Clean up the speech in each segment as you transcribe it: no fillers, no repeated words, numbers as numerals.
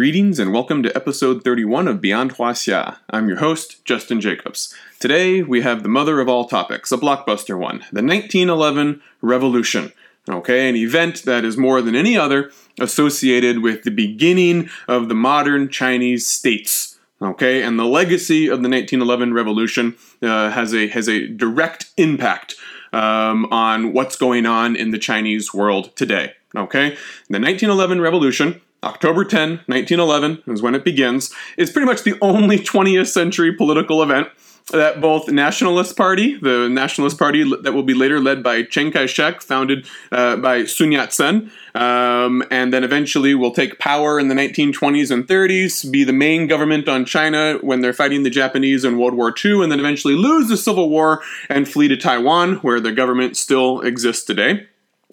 Greetings and welcome to episode 31 of Beyond Huaxia. I'm your host, Justin Jacobs. Today we have the mother of all topics, a blockbuster one, the 1911 Revolution. Okay, an event that is more than any other associated with the beginning of the modern Chinese states. Okay, and the legacy of the 1911 Revolution has a direct impact on what's going on in the Chinese world today. Okay, the 1911 Revolution, October 10, 1911, is when it begins, is pretty much the only 20th century political event that both the Nationalist Party that will be later led by Chiang Kai-shek, founded by Sun Yat-sen, and then eventually will take power in the 1920s and 30s, be the main government on China when they're fighting the Japanese in World War II, and then eventually lose the Civil War and flee to Taiwan, where the government still exists today.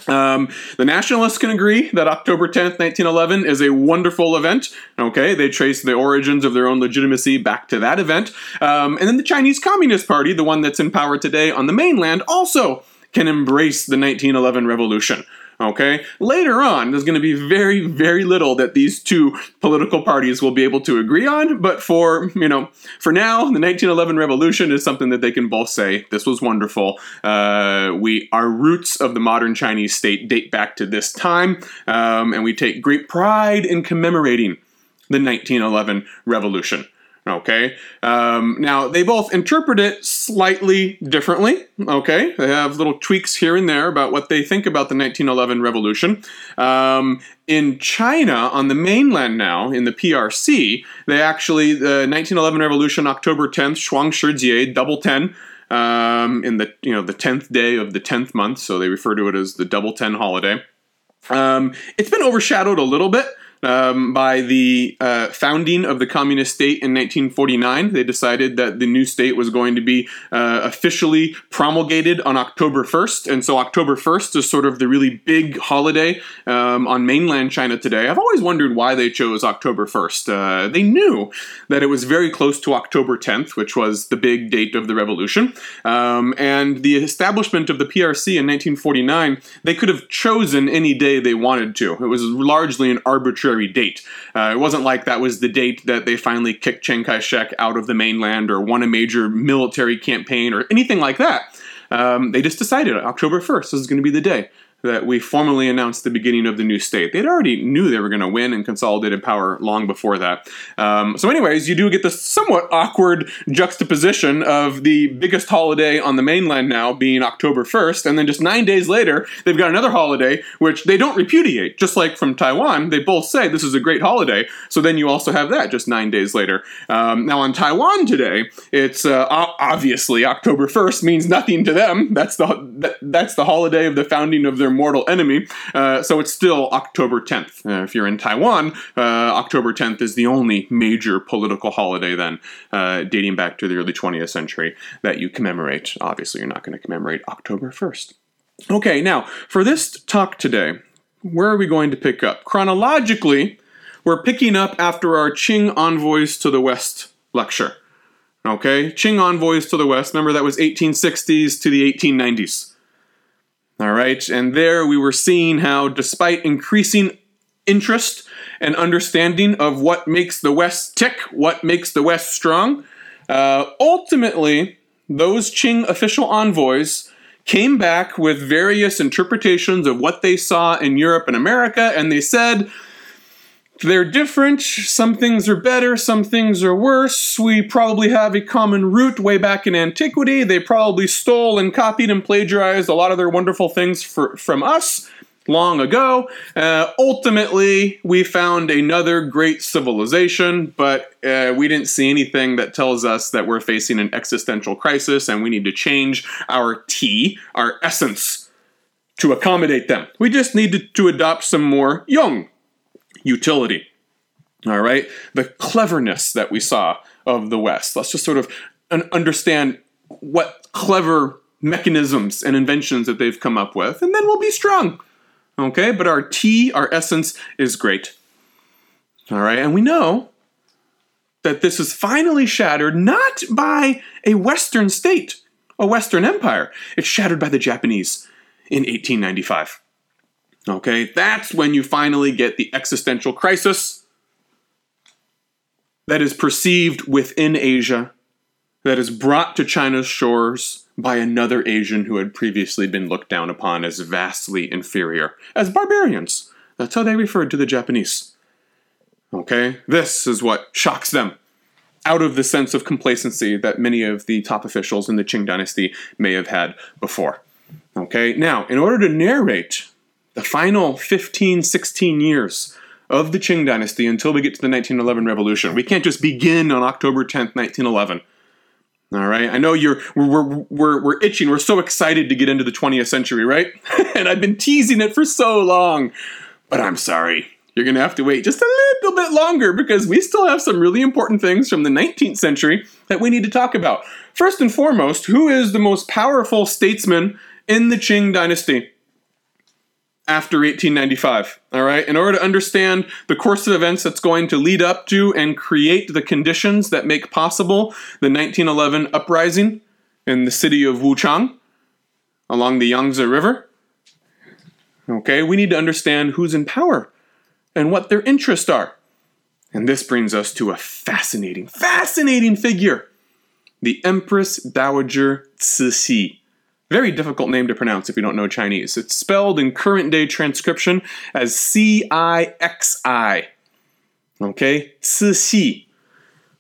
The nationalists can agree that October 10th, 1911 is a wonderful event. Okay, they trace the origins of their own legitimacy back to that event. And then the Chinese Communist Party, the one that's in power today on the mainland, also can embrace the 1911 revolution. Okay, later on, there's going to be very, very little that these two political parties will be able to agree on. But for now, the 1911 revolution is something that they can both say, this was wonderful. Our roots of the modern Chinese state date back to this time. And we take great pride in commemorating the 1911 revolution. Okay. Now, they both interpret it slightly differently. Okay. They have little tweaks here and there about what they think about the 1911 revolution. In China, on the mainland now, in the PRC, they actually, the 1911 revolution, October 10th, Shuang Shijie, double 10, in the, the 10th day of the 10th month. So they refer to it as the double 10 holiday. It's been overshadowed a little bit by the founding of the communist state in 1949. They decided that the new state was going to be officially promulgated on October 1st. And so October 1st is sort of the really big holiday on mainland China today. I've always wondered why they chose October 1st. They knew that it was very close to October 10th, which was the big date of the revolution. And the establishment of the PRC in 1949, they could have chosen any day they wanted to. It was largely an arbitrary date. It wasn't like that was the date that they finally kicked Chiang Kai-shek out of the mainland or won a major military campaign or anything like that. They just decided October 1st is going to be the day that we formally announced the beginning of the new state. They'd already knew they were going to win and consolidated power long before that. So anyways, you do get this somewhat awkward juxtaposition of the biggest holiday on the mainland now being October 1st, and then just 9 days later, they've got another holiday, which they don't repudiate. Just like from Taiwan, they both say this is a great holiday, so then you also have that just 9 days later. Now on Taiwan today, it's obviously October 1st means nothing to them. That's the holiday of the founding of their mortal enemy, so it's still October 10th. If you're in Taiwan, October 10th is the only major political holiday then, dating back to the early 20th century, that you commemorate. Obviously, you're not going to commemorate October 1st. Okay, now, for this talk today, where are we going to pick up? Chronologically, we're picking up after our Qing Envoys to the West lecture. Okay, Qing Envoys to the West, remember that was 1860s to the 1890s. All right, and there we were seeing how, despite increasing interest and understanding of what makes the West tick, what makes the West strong, ultimately, those Qing official envoys came back with various interpretations of what they saw in Europe and America, and they said, they're different, some things are better, some things are worse, we probably have a common root way back in antiquity, they probably stole and copied and plagiarized a lot of their wonderful things from us long ago. Ultimately, we found another great civilization, but we didn't see anything that tells us that we're facing an existential crisis and we need to change our essence, to accommodate them. We just need to adopt some more yang. Utility, all right? The cleverness that we saw of the West. Let's just sort of understand what clever mechanisms and inventions that they've come up with, and then we'll be strong, okay? But our essence is great, all right? And we know that this is finally shattered not by a Western state, a Western empire. It's shattered by the Japanese in 1895. Okay, that's when you finally get the existential crisis that is perceived within Asia, that is brought to China's shores by another Asian who had previously been looked down upon as vastly inferior, as barbarians. That's how they referred to the Japanese. Okay, this is what shocks them, out of the sense of complacency that many of the top officials in the Qing dynasty may have had before. Okay, now, in order to narrate the final 15, 16 years of the Qing dynasty until we get to the 1911 revolution, we can't just begin on October 10th, 1911. All right, I know we're itching. We're so excited to get into the 20th century, right? And I've been teasing it for so long, but I'm sorry. You're going to have to wait just a little bit longer because we still have some really important things from the 19th century that we need to talk about. First and foremost, who is the most powerful statesman in the Qing dynasty after 1895? All right, in order to understand the course of events that's going to lead up to and create the conditions that make possible the 1911 uprising in the city of Wuchang along the Yangtze River, okay, we need to understand who's in power and what their interests are. And this brings us to a fascinating, fascinating figure, the Empress Dowager Cixi. Very difficult name to pronounce if you don't know Chinese. It's spelled in current day transcription as C-I-X-I. Okay, Cixi.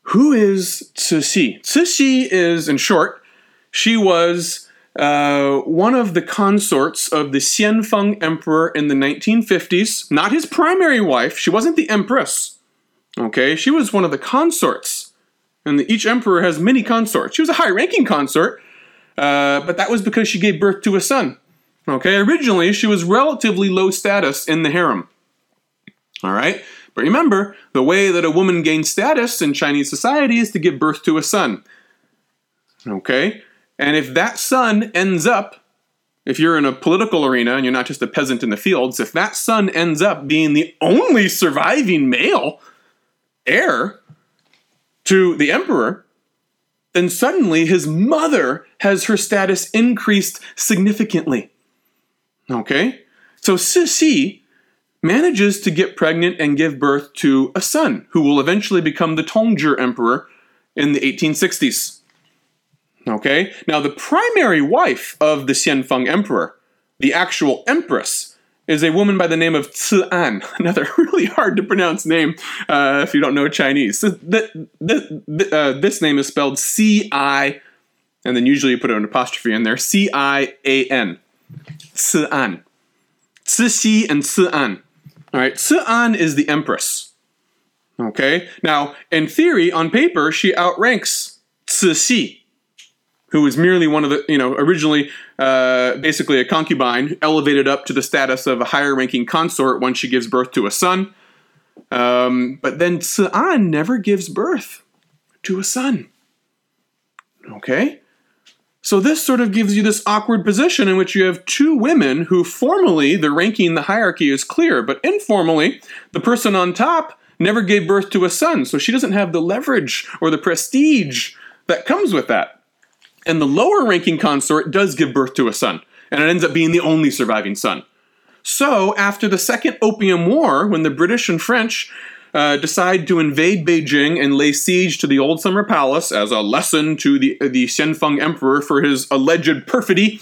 Who is Cixi? Cixi is, in short, she was one of the consorts of the Xianfeng Emperor in the 1950s. Not his primary wife. She wasn't the empress. Okay, she was one of the consorts. And each emperor has many consorts. She was a high-ranking consort, but that was because she gave birth to a son. Okay, originally she was relatively low status in the harem. All right, but remember, the way that a woman gains status in Chinese society is to give birth to a son. Okay, and if that son ends up, if you're in a political arena and you're not just a peasant in the fields, if that son ends up being the only surviving male heir to the emperor, then suddenly his mother has her status increased significantly. Okay? So Cixi manages to get pregnant and give birth to a son who will eventually become the Tongzhi Emperor in the 1860s. Okay, now the primary wife of the Xianfeng Emperor, the actual empress, is a woman by the name of Cian, another really hard to pronounce name if you don't know Chinese. This name is spelled C-I, and then usually you put an apostrophe in there, C-I-A-N, Cian. Cixi and Cian. All right, Cian is the empress. Okay, now in theory, on paper, she outranks Cixi, who was merely one of the, originally basically a concubine, elevated up to the status of a higher-ranking consort once she gives birth to a son. But then Cian never gives birth to a son. Okay? So this sort of gives you this awkward position in which you have two women who formally, the ranking, the hierarchy is clear, but informally, the person on top never gave birth to a son, so she doesn't have the leverage or the prestige that comes with that. And the lower-ranking consort does give birth to a son, and it ends up being the only surviving son. So, after the Second Opium War, when the British and French decide to invade Beijing and lay siege to the Old Summer Palace as a lesson to the Xianfeng Emperor for his alleged perfidy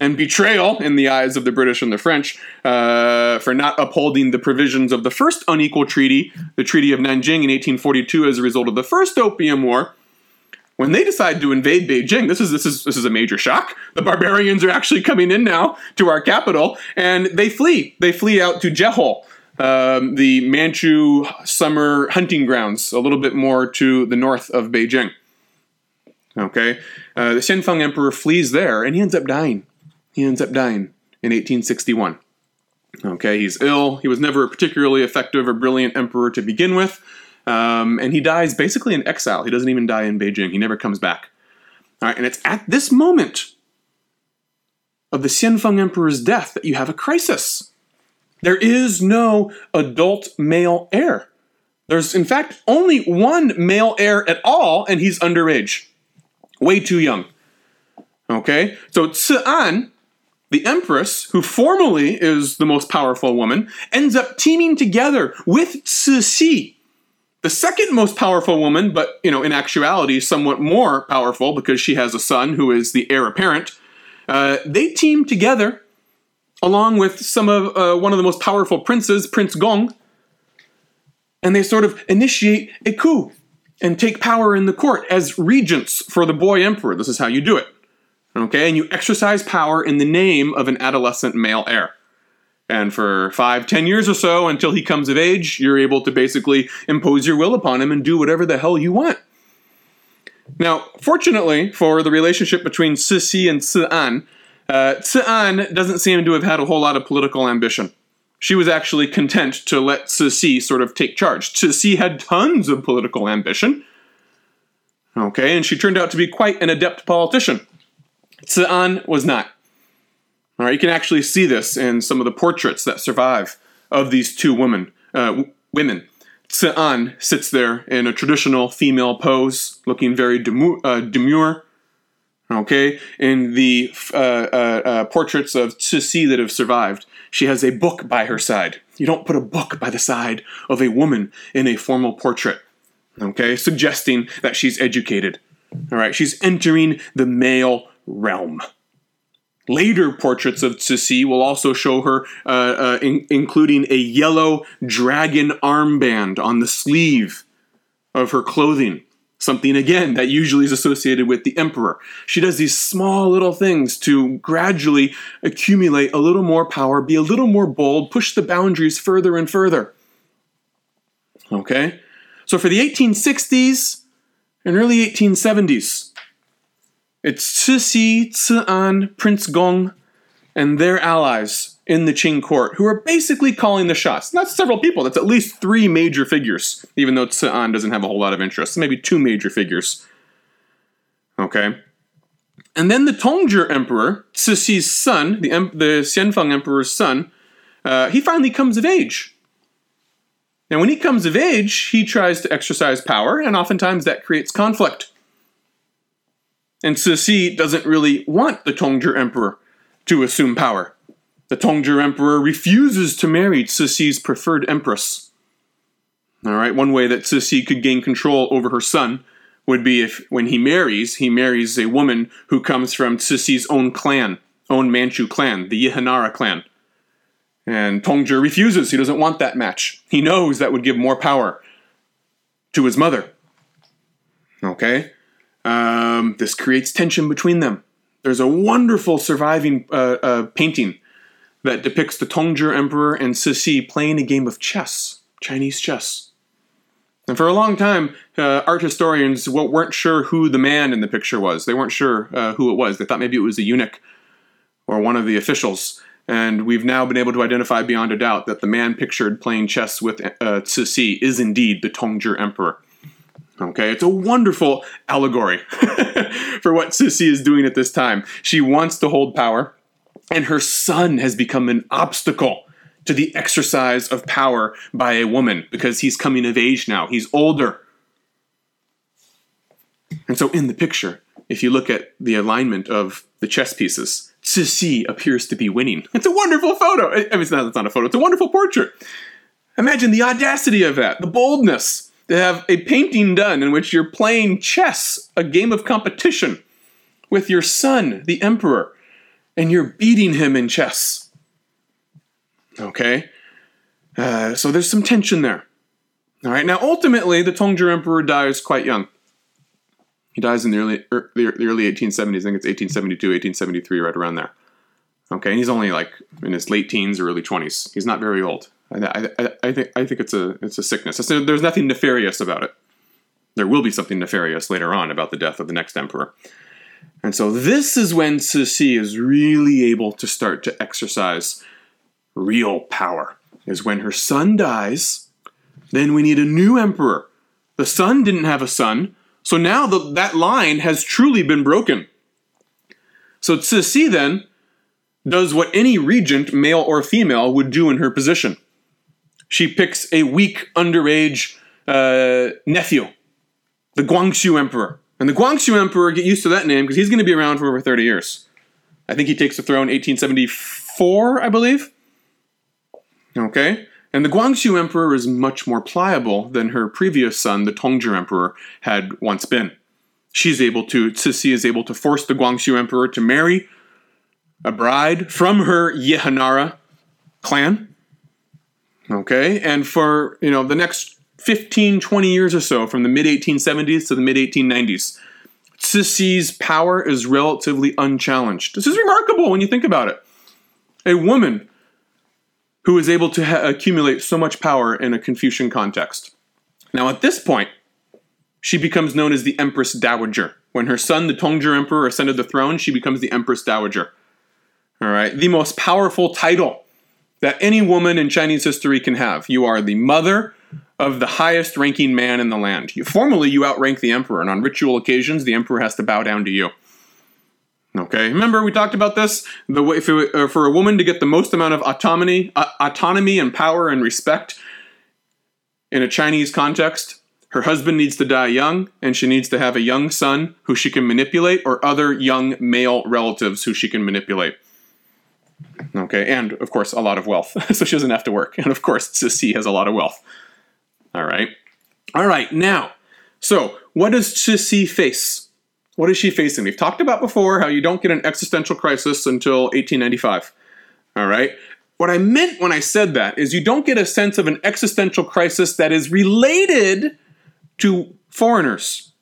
and betrayal in the eyes of the British and the French for not upholding the provisions of the first unequal treaty, the Treaty of Nanjing in 1842 as a result of the First Opium War. When they decide to invade Beijing, this is a major shock. The barbarians are actually coming in now to our capital, and they flee. They flee out to Jehol, the Manchu summer hunting grounds, a little bit more to the north of Beijing. Okay, the Xianfeng Emperor flees there, and he ends up dying. He ends up dying in 1861. Okay, he's ill. He was never a particularly effective or brilliant emperor to begin with. And he dies basically in exile. He doesn't even die in Beijing. He never comes back. All right, and it's at this moment of the Xianfeng Emperor's death that you have a crisis. There is no adult male heir. There's, in fact, only one male heir at all, and he's underage. Way too young. Okay, so Cian, the empress, who formally is the most powerful woman, ends up teaming together with Cixi The second most powerful woman, but, you know, in actuality somewhat more powerful because she has a son who is the heir apparent, they teamed together along with some of one of the most powerful princes, Prince Gong, and they sort of initiate a coup and take power in the court as regents for the boy emperor. This is how you do it. Okay, and you exercise power in the name of an adolescent male heir. And for 5-10 years or so, until he comes of age, you're able to basically impose your will upon him and do whatever the hell you want. Now, fortunately for the relationship between Cixi and Cian, Cian doesn't seem to have had a whole lot of political ambition. She was actually content to let Cixi sort of take charge. Cixi had tons of political ambition. Okay, and she turned out to be quite an adept politician. Cian was not. All right, you can actually see this in some of the portraits that survive of these two women. Cian sits there in a traditional female pose, looking very demure. Okay, in the portraits of Cixi that have survived, she has a book by her side. You don't put a book by the side of a woman in a formal portrait. Okay, suggesting that she's educated. All right, she's entering the male realm. Later portraits of Cixi will also show her, including a yellow dragon armband on the sleeve of her clothing. Something, again, that usually is associated with the emperor. She does these small little things to gradually accumulate a little more power, be a little more bold, push the boundaries further and further. Okay? So for the 1860s and early 1870s, it's Cixi, Cian, Prince Gong, and their allies in the Qing court, who are basically calling the shots. Not several people, that's at least three major figures, even though Cian doesn't have a whole lot of interest. Maybe two major figures. Okay. And then the Tongzhi Emperor, Cixi's son, the Xianfeng Emperor's son, he finally comes of age. And when he comes of age, he tries to exercise power, and oftentimes that creates conflict. And Cixi doesn't really want the Tongzhi Emperor to assume power. The Tongzhi Emperor refuses to marry Cixi's preferred empress. All right, one way that Cixi could gain control over her son would be if, when he marries a woman who comes from Cixi's own clan, own Manchu clan, the Yehanara clan. And Tongzhi refuses. He doesn't want that match. He knows that would give more power to his mother. Okay? This creates tension between them. There's a wonderful surviving painting that depicts the Tongzhi Emperor and Cixi playing a game of chess, Chinese chess. And for a long time, art historians weren't sure who the man in the picture was. They weren't sure who it was. They thought maybe it was a eunuch or one of the officials. And we've now been able to identify beyond a doubt that the man pictured playing chess with Cixi is indeed the Tongzhi Emperor. Okay, it's a wonderful allegory for what Cixi is doing at this time. She wants to hold power, and her son has become an obstacle to the exercise of power by a woman because he's coming of age now. He's older. And so in the picture, if you look at the alignment of the chess pieces, Cixi appears to be winning. It's a wonderful photo. I mean, it's not a photo. It's a wonderful portrait. Imagine the audacity of that, the boldness. To have a painting done in which you're playing chess, a game of competition, with your son, the emperor, and you're beating him in chess. Okay? So there's some tension there. All right, now ultimately, the Tongzhi Emperor dies quite young. He dies in the early 1870s. I think it's 1872, 1873, right around there. Okay, and he's only like in his late teens or early 20s. He's not very old. I think it's a sickness. There's nothing nefarious about it. There will be something nefarious later on about the death of the next emperor. And so this is when Cixi is really able to start to exercise real power, is when her son dies. Then we need a new emperor. The son didn't have a son. So now that line has truly been broken. So Cixi then does what any regent, male or female, would do in her position. She picks a weak, underage nephew, the Guangxu Emperor. And the Guangxu Emperor, get used to that name, because he's going to be around for over 30 years. I think he takes the throne in 1874, I believe. Okay. And the Guangxu Emperor is much more pliable than her previous son, the Tongzhi Emperor, had once been. Cixi is able to force the Guangxu Emperor to marry a bride from her Yehanara clan. Okay, and for, the next 15, 20 years or so, from the mid-1870s to the mid-1890s, Cixi's power is relatively unchallenged. This is remarkable when you think about it. A woman who is able to accumulate so much power in a Confucian context. Now, at this point, she becomes known as the Empress Dowager. When her son, the Tongzhi Emperor, ascended the throne, she becomes the Empress Dowager. All right, the most powerful title that any woman in Chinese history can have. You are the mother of the highest-ranking man in the land. Formally, you outrank the emperor, and on ritual occasions, the emperor has to bow down to you. Okay, remember we talked about this? The way for a woman to get the most amount of autonomy and power and respect in a Chinese context, her husband needs to die young, and she needs to have a young son who she can manipulate, or other young male relatives who she can manipulate. Okay, and of course, a lot of wealth, so she doesn't have to work. And of course, Cixi has a lot of wealth. All right, now, so what does Cixi face? What is she facing? We've talked about before how you don't get an existential crisis until 1895, all right? What I meant when I said that is you don't get a sense of an existential crisis that is related to foreigners,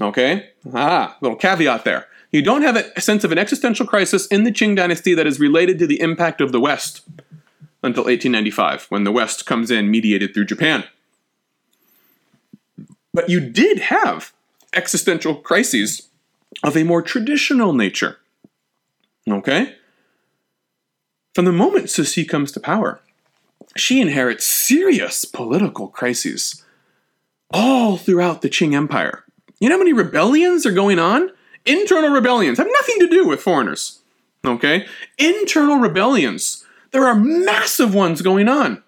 okay? Little caveat there. You don't have a sense of an existential crisis in the Qing dynasty that is related to the impact of the West until 1895, when the West comes in mediated through Japan. But you did have existential crises of a more traditional nature. Okay? From the moment Cixi comes to power, she inherits serious political crises all throughout the Qing Empire. You know how many rebellions are going on? Internal rebellions have nothing to do with foreigners. Okay? Internal rebellions. There are massive ones going on.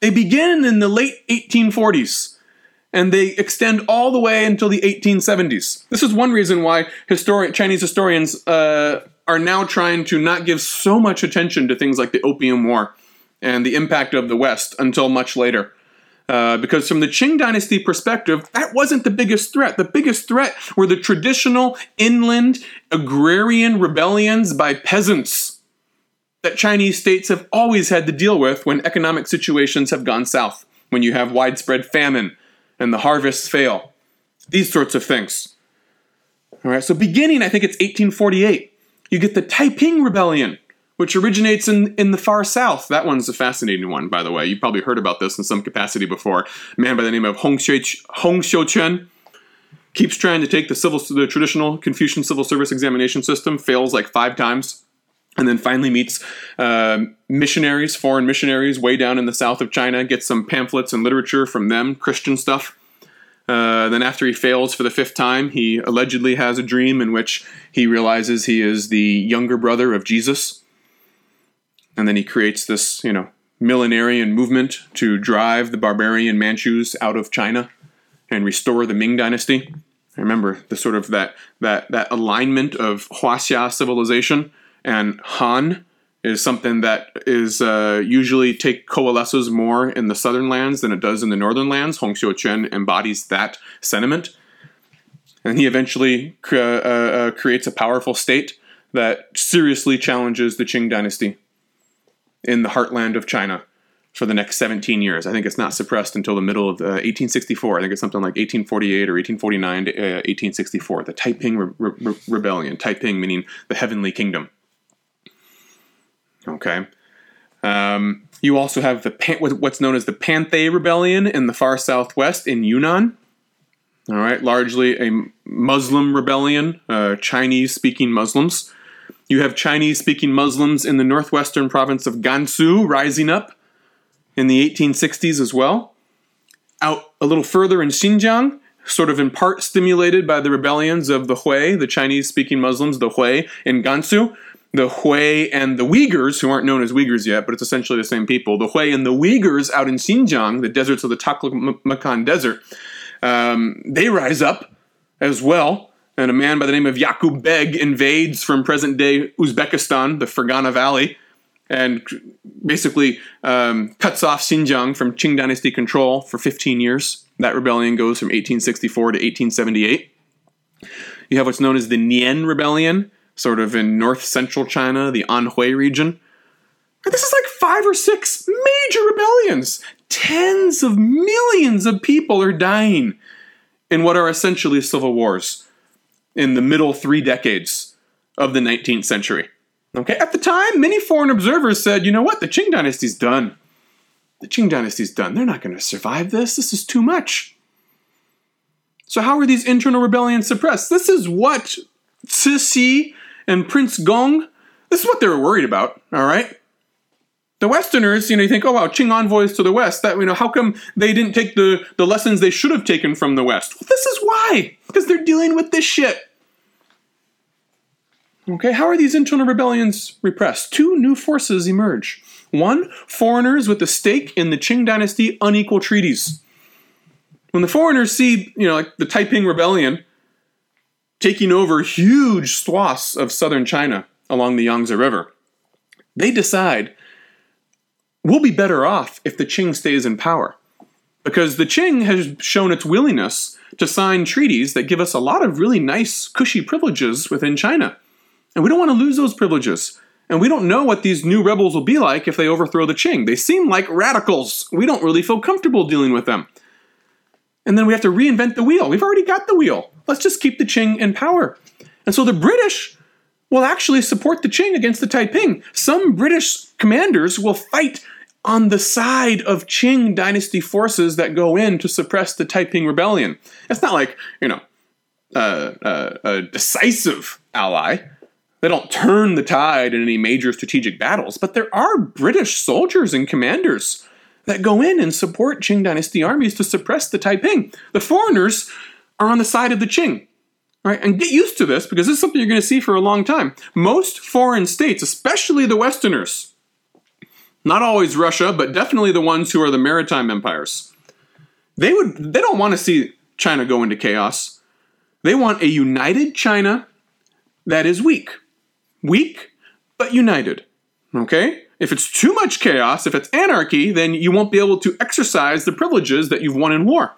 They begin in the late 1840s. And they extend all the way until the 1870s. This is one reason why Chinese historians are now trying to not give so much attention to things like the Opium War and the impact of the West until much later. Because from the Qing dynasty perspective, that wasn't the biggest threat. The biggest threat were the traditional inland agrarian rebellions by peasants that Chinese states have always had to deal with when economic situations have gone south, when you have widespread famine and the harvests fail. These sorts of things. All right, so beginning, I think it's 1848, you get the Taiping Rebellion, which originates in the far south. That one's a fascinating one, by the way. You've probably heard about this in some capacity before. A man by the name of Hong Xiuquan keeps trying to take the traditional Confucian civil service examination system, fails like 5 times, and then finally meets foreign missionaries way down in the south of China, gets some pamphlets and literature from them, Christian stuff. Then after he fails for the 5th time, he allegedly has a dream in which he realizes he is the younger brother of Jesus. And then he creates this, millenarian movement to drive the barbarian Manchus out of China and restore the Ming dynasty. I remember the sort of that alignment of Huaxia civilization and Han is something that is usually coalesces more in the southern lands than it does in the northern lands. Hong Xiuquan embodies that sentiment. And he eventually creates a powerful state that seriously challenges the Qing dynasty in the heartland of China for the next 17 years. I think it's not suppressed until the middle of 1864. I think it's something like 1848 or 1849 to 1864. The Taiping Rebellion. Taiping meaning the heavenly kingdom. Okay. You also have what's known as the Panthe Rebellion in the far southwest in Yunnan. All right, largely a Muslim rebellion, Chinese-speaking Muslims. You have Chinese-speaking Muslims in the northwestern province of Gansu rising up in the 1860s as well. Out a little further in Xinjiang, sort of in part stimulated by the rebellions of the Hui, the Chinese-speaking Muslims, the Hui in Gansu. The Hui and the Uyghurs, who aren't known as Uyghurs yet, but it's essentially the same people. The Hui and the Uyghurs out in Xinjiang, the deserts of the Taklamakan Desert, they rise up as well. And a man by the name of Yakub Beg invades from present-day Uzbekistan, the Fergana Valley, and basically cuts off Xinjiang from Qing dynasty control for 15 years. That rebellion goes from 1864 to 1878. You have what's known as the Nian Rebellion, sort of in north-central China, the Anhui region. This is like 5 or 6 major rebellions. Tens of millions of people are dying in what are essentially civil wars in the middle 3 decades of the 19th century. Okay, at the time, many foreign observers said, you know what, the Qing dynasty's done. The Qing dynasty's done. They're not going to survive this. This is too much. So how were these internal rebellions suppressed? This is what Cixi and Prince Gong, this is what they were worried about, all right? The Westerners, you know, you think, oh, wow, Qing envoys to the West. That, you know, how come they didn't take the lessons they should have taken from the West? Well, this is why. Because they're dealing with this shit. Okay, how are these internal rebellions repressed? 2 new forces emerge. 1, foreigners with a stake in the Qing dynasty unequal treaties. When the foreigners see, you know, like the Taiping Rebellion taking over huge swaths of southern China along the Yangtze River, they decide, we'll be better off if the Qing stays in power. Because the Qing has shown its willingness to sign treaties that give us a lot of really nice, cushy privileges within China. And we don't want to lose those privileges. And we don't know what these new rebels will be like if they overthrow the Qing. They seem like radicals. We don't really feel comfortable dealing with them. And then we have to reinvent the wheel. We've already got the wheel. Let's just keep the Qing in power. And so the British will actually support the Qing against the Taiping. Some British commanders will fight on the side of Qing dynasty forces that go in to suppress the Taiping Rebellion. It's not like, you know, a decisive ally. They don't turn the tide in any major strategic battles, but there are British soldiers and commanders that go in and support Qing dynasty armies to suppress the Taiping. The foreigners are on the side of the Qing. Right, and get used to this, because this is something you're going to see for a long time. Most foreign states, especially the Westerners, not always Russia, but definitely the ones who are the maritime empires, they don't want to see China go into chaos. They want a united China that is weak. Weak, but united. Okay? If it's too much chaos, if it's anarchy, then you won't be able to exercise the privileges that you've won in war.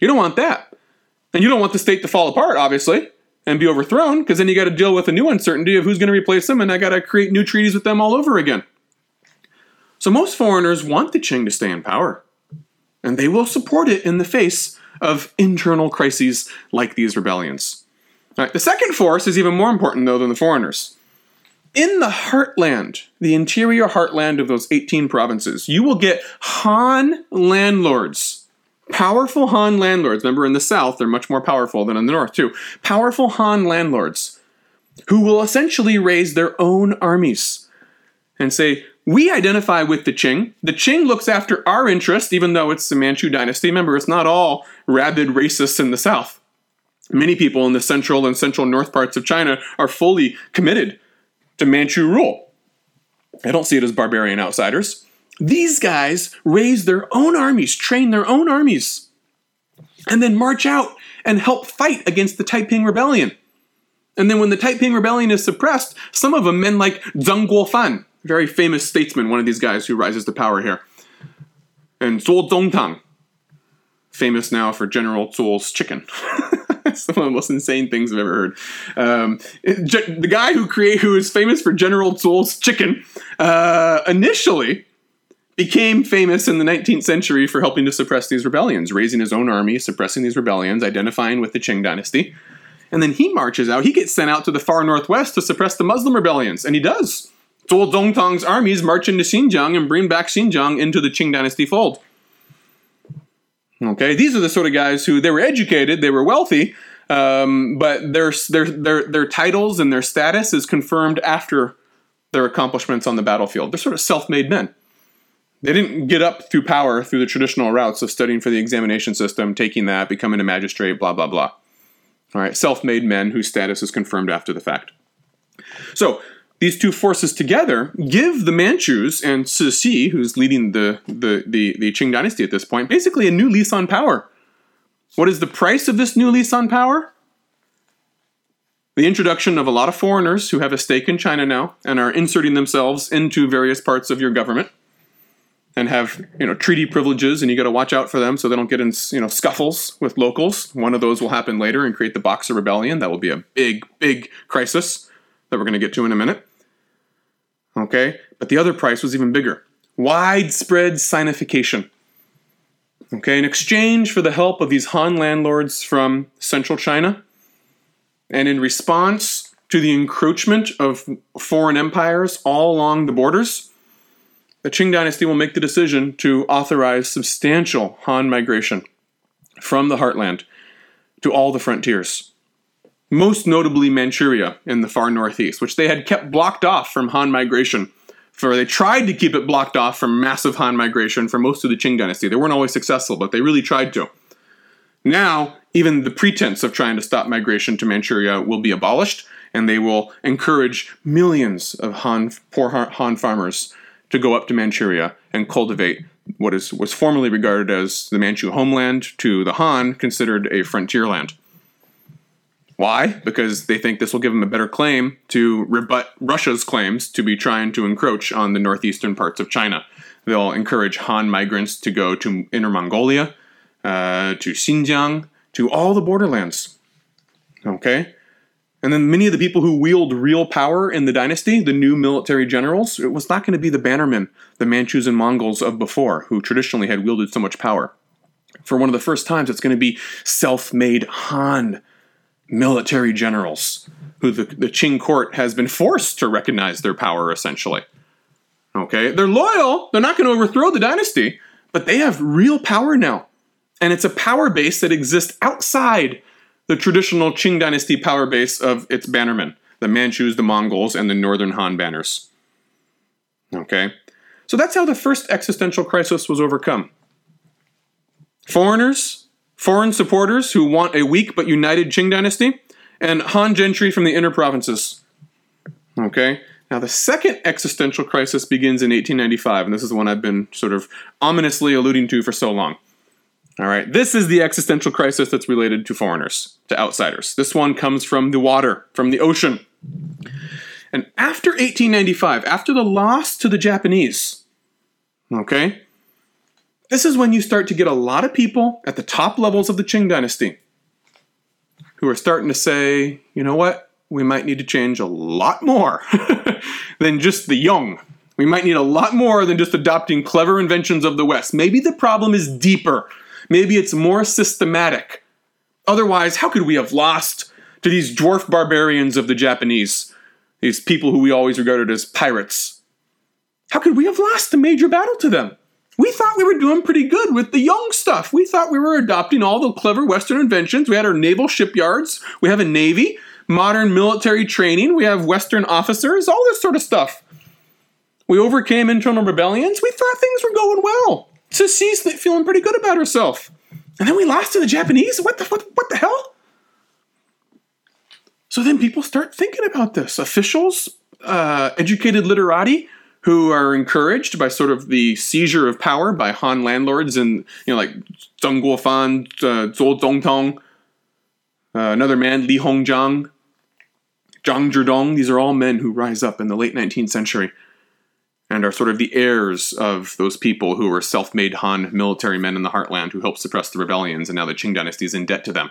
You don't want that. And you don't want the state to fall apart, obviously, and be overthrown, because then you got to deal with a new uncertainty of who's going to replace them, and I got to create new treaties with them all over again. So most foreigners want the Qing to stay in power, and they will support it in the face of internal crises like these rebellions. All right, the second force is even more important, though, than the foreigners. In the heartland, the interior heartland of those 18 provinces, you will get Han landlords. Powerful Han landlords, remember in the south, they're much more powerful than in the north too. Powerful Han landlords who will essentially raise their own armies and say, we identify with the Qing. The Qing looks after our interest, even though it's the Manchu dynasty. Remember, it's not all rabid racists in the south. Many people in the central and central north parts of China are fully committed to Manchu rule. I don't see it as barbarian outsiders. These guys raise their own armies, train their own armies, and then march out and help fight against the Taiping Rebellion. And then when the Taiping Rebellion is suppressed, some of them, men like Zhang Guofan, very famous statesman, one of these guys who rises to power here, and Zuo Zongtang, famous now for General Zuo's chicken. That's one of the most insane things I've ever heard. The guy who is famous for General Zuo's chicken, initially became famous in the 19th century for helping to suppress these rebellions, raising his own army, suppressing these rebellions, identifying with the Qing dynasty. And then he marches out. He gets sent out to the far northwest to suppress the Muslim rebellions. And he does. Zuo Zongtang's armies march into Xinjiang and bring back Xinjiang into the Qing dynasty fold. Okay, these are the sort of guys who, they were educated, they were wealthy, but their titles and their status is confirmed after their accomplishments on the battlefield. They're sort of self-made men. They didn't get up through power through the traditional routes of studying for the examination system, taking that, becoming a magistrate, blah, blah, blah. All right, self-made men whose status is confirmed after the fact. So these two forces together give the Manchus and Cixi, who's leading the Qing dynasty at this point, basically a new lease on power. What is the price of this new lease on power? The introduction of a lot of foreigners who have a stake in China now and are inserting themselves into various parts of your government and have, treaty privileges, and you got to watch out for them so they don't get in, scuffles with locals. One of those will happen later and create the Boxer Rebellion. That will be a big, big crisis that we're going to get to in a minute. Okay, but the other price was even bigger. Widespread Sinification. Okay, in exchange for the help of these Han landlords from central China, and in response to the encroachment of foreign empires all along the borders, the Qing dynasty will make the decision to authorize substantial Han migration from the heartland to all the frontiers, most notably Manchuria in the far northeast, which they had kept blocked off from Han migration. They tried to keep it blocked off from massive Han migration for most of the Qing dynasty. They weren't always successful, but they really tried to. Now, even the pretense of trying to stop migration to Manchuria will be abolished, and they will encourage millions of poor Han farmers to go up to Manchuria and cultivate what was formerly regarded as the Manchu homeland to the Han, considered a frontier land. Why? Because they think this will give them a better claim to rebut Russia's claims to be trying to encroach on the northeastern parts of China. They'll encourage Han migrants to go to Inner Mongolia, to Xinjiang, to all the borderlands. Okay? And then many of the people who wield real power in the dynasty, the new military generals, it was not going to be the bannermen, the Manchus and Mongols of before, who traditionally had wielded so much power. For one of the first times, it's going to be self-made Han military generals, who the Qing court has been forced to recognize their power, essentially. Okay? They're loyal. They're not going to overthrow the dynasty. But they have real power now. And it's a power base that exists outside the traditional Qing dynasty power base of its bannermen, the Manchus, the Mongols, and the northern Han banners. Okay? So that's how the first existential crisis was overcome. Foreign supporters who want a weak but united Qing dynasty, and Han gentry from the inner provinces. Okay? Now, the second existential crisis begins in 1895, and this is the one I've been sort of ominously alluding to for so long. All right? This is the existential crisis that's related to foreigners, to outsiders. This one comes from the water, from the ocean. And after 1895, after the loss to the Japanese, okay? This is when you start to get a lot of people at the top levels of the Qing dynasty who are starting to say, you know what, we might need to change a lot more than just the young. We might need a lot more than just adopting clever inventions of the West. Maybe the problem is deeper. Maybe it's more systematic. Otherwise, how could we have lost to these dwarf barbarians of the Japanese, these people who we always regarded as pirates? How could we have lost a major battle to them? We thought we were doing pretty good with the young stuff. We thought we were adopting all the clever Western inventions. We had our naval shipyards. We have a navy, modern military training. We have Western officers, all this sort of stuff. We overcame internal rebellions. We thought things were going well. Cixi's feeling pretty good about herself. And then we lost to the Japanese? What the hell? So then people start thinking about this. Officials, educated literati, who are encouraged by sort of the seizure of power by Han landlords and, like Zheng Guofan, Zhou Zongtong, another man, Li Hongzhang, Zhang Zhidong. These are all men who rise up in the late 19th century and are sort of the heirs of those people who were self-made Han military men in the heartland who helped suppress the rebellions, and now the Qing dynasty is in debt to them.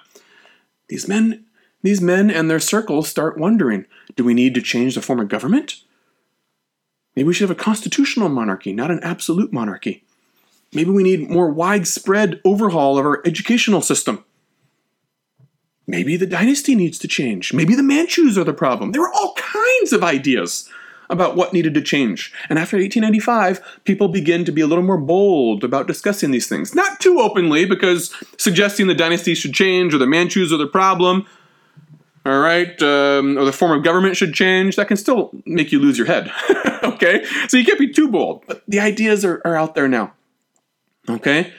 These men and their circles start wondering, do we need to change the form of government? Maybe we should have a constitutional monarchy, not an absolute monarchy. Maybe we need more widespread overhaul of our educational system. Maybe the dynasty needs to change. Maybe the Manchus are the problem. There were all kinds of ideas about what needed to change. And after 1895, people begin to be a little more bold about discussing these things. Not too openly, because suggesting the dynasty should change or the Manchus are the problem, all right, or the form of government should change, that can still make you lose your head, okay? So you can't be too bold, but the ideas are out there now, okay?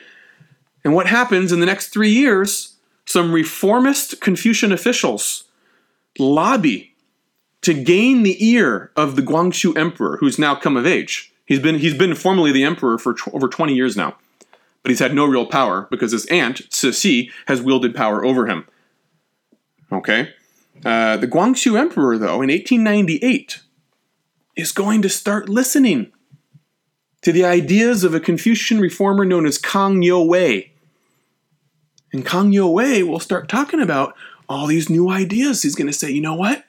And what happens in the next 3 years, some reformist Confucian officials lobby to gain the ear of the Guangxu Emperor, who's now come of age. He's been formally the emperor for over 20 years now, but he's had no real power because his aunt, Cixi, has wielded power over him, okay? The Guangxu Emperor, though, in 1898, is going to start listening to the ideas of a Confucian reformer known as Kang Youwei. And Kang Youwei will start talking about all these new ideas. He's going to say, you know what?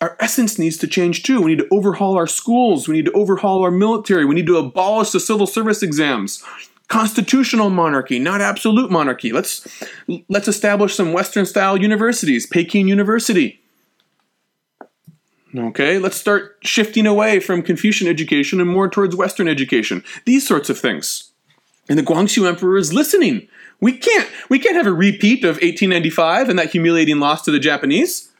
Our essence needs to change too. We need to overhaul our schools. We need to overhaul our military. We need to abolish the civil service exams. Constitutional monarchy, not absolute monarchy. Let's establish some Western-style universities, Peking University. Okay, let's start shifting away from Confucian education and more towards Western education. These sorts of things. And the Guangxu Emperor is listening. We can't have a repeat of 1895 and that humiliating loss to the Japanese.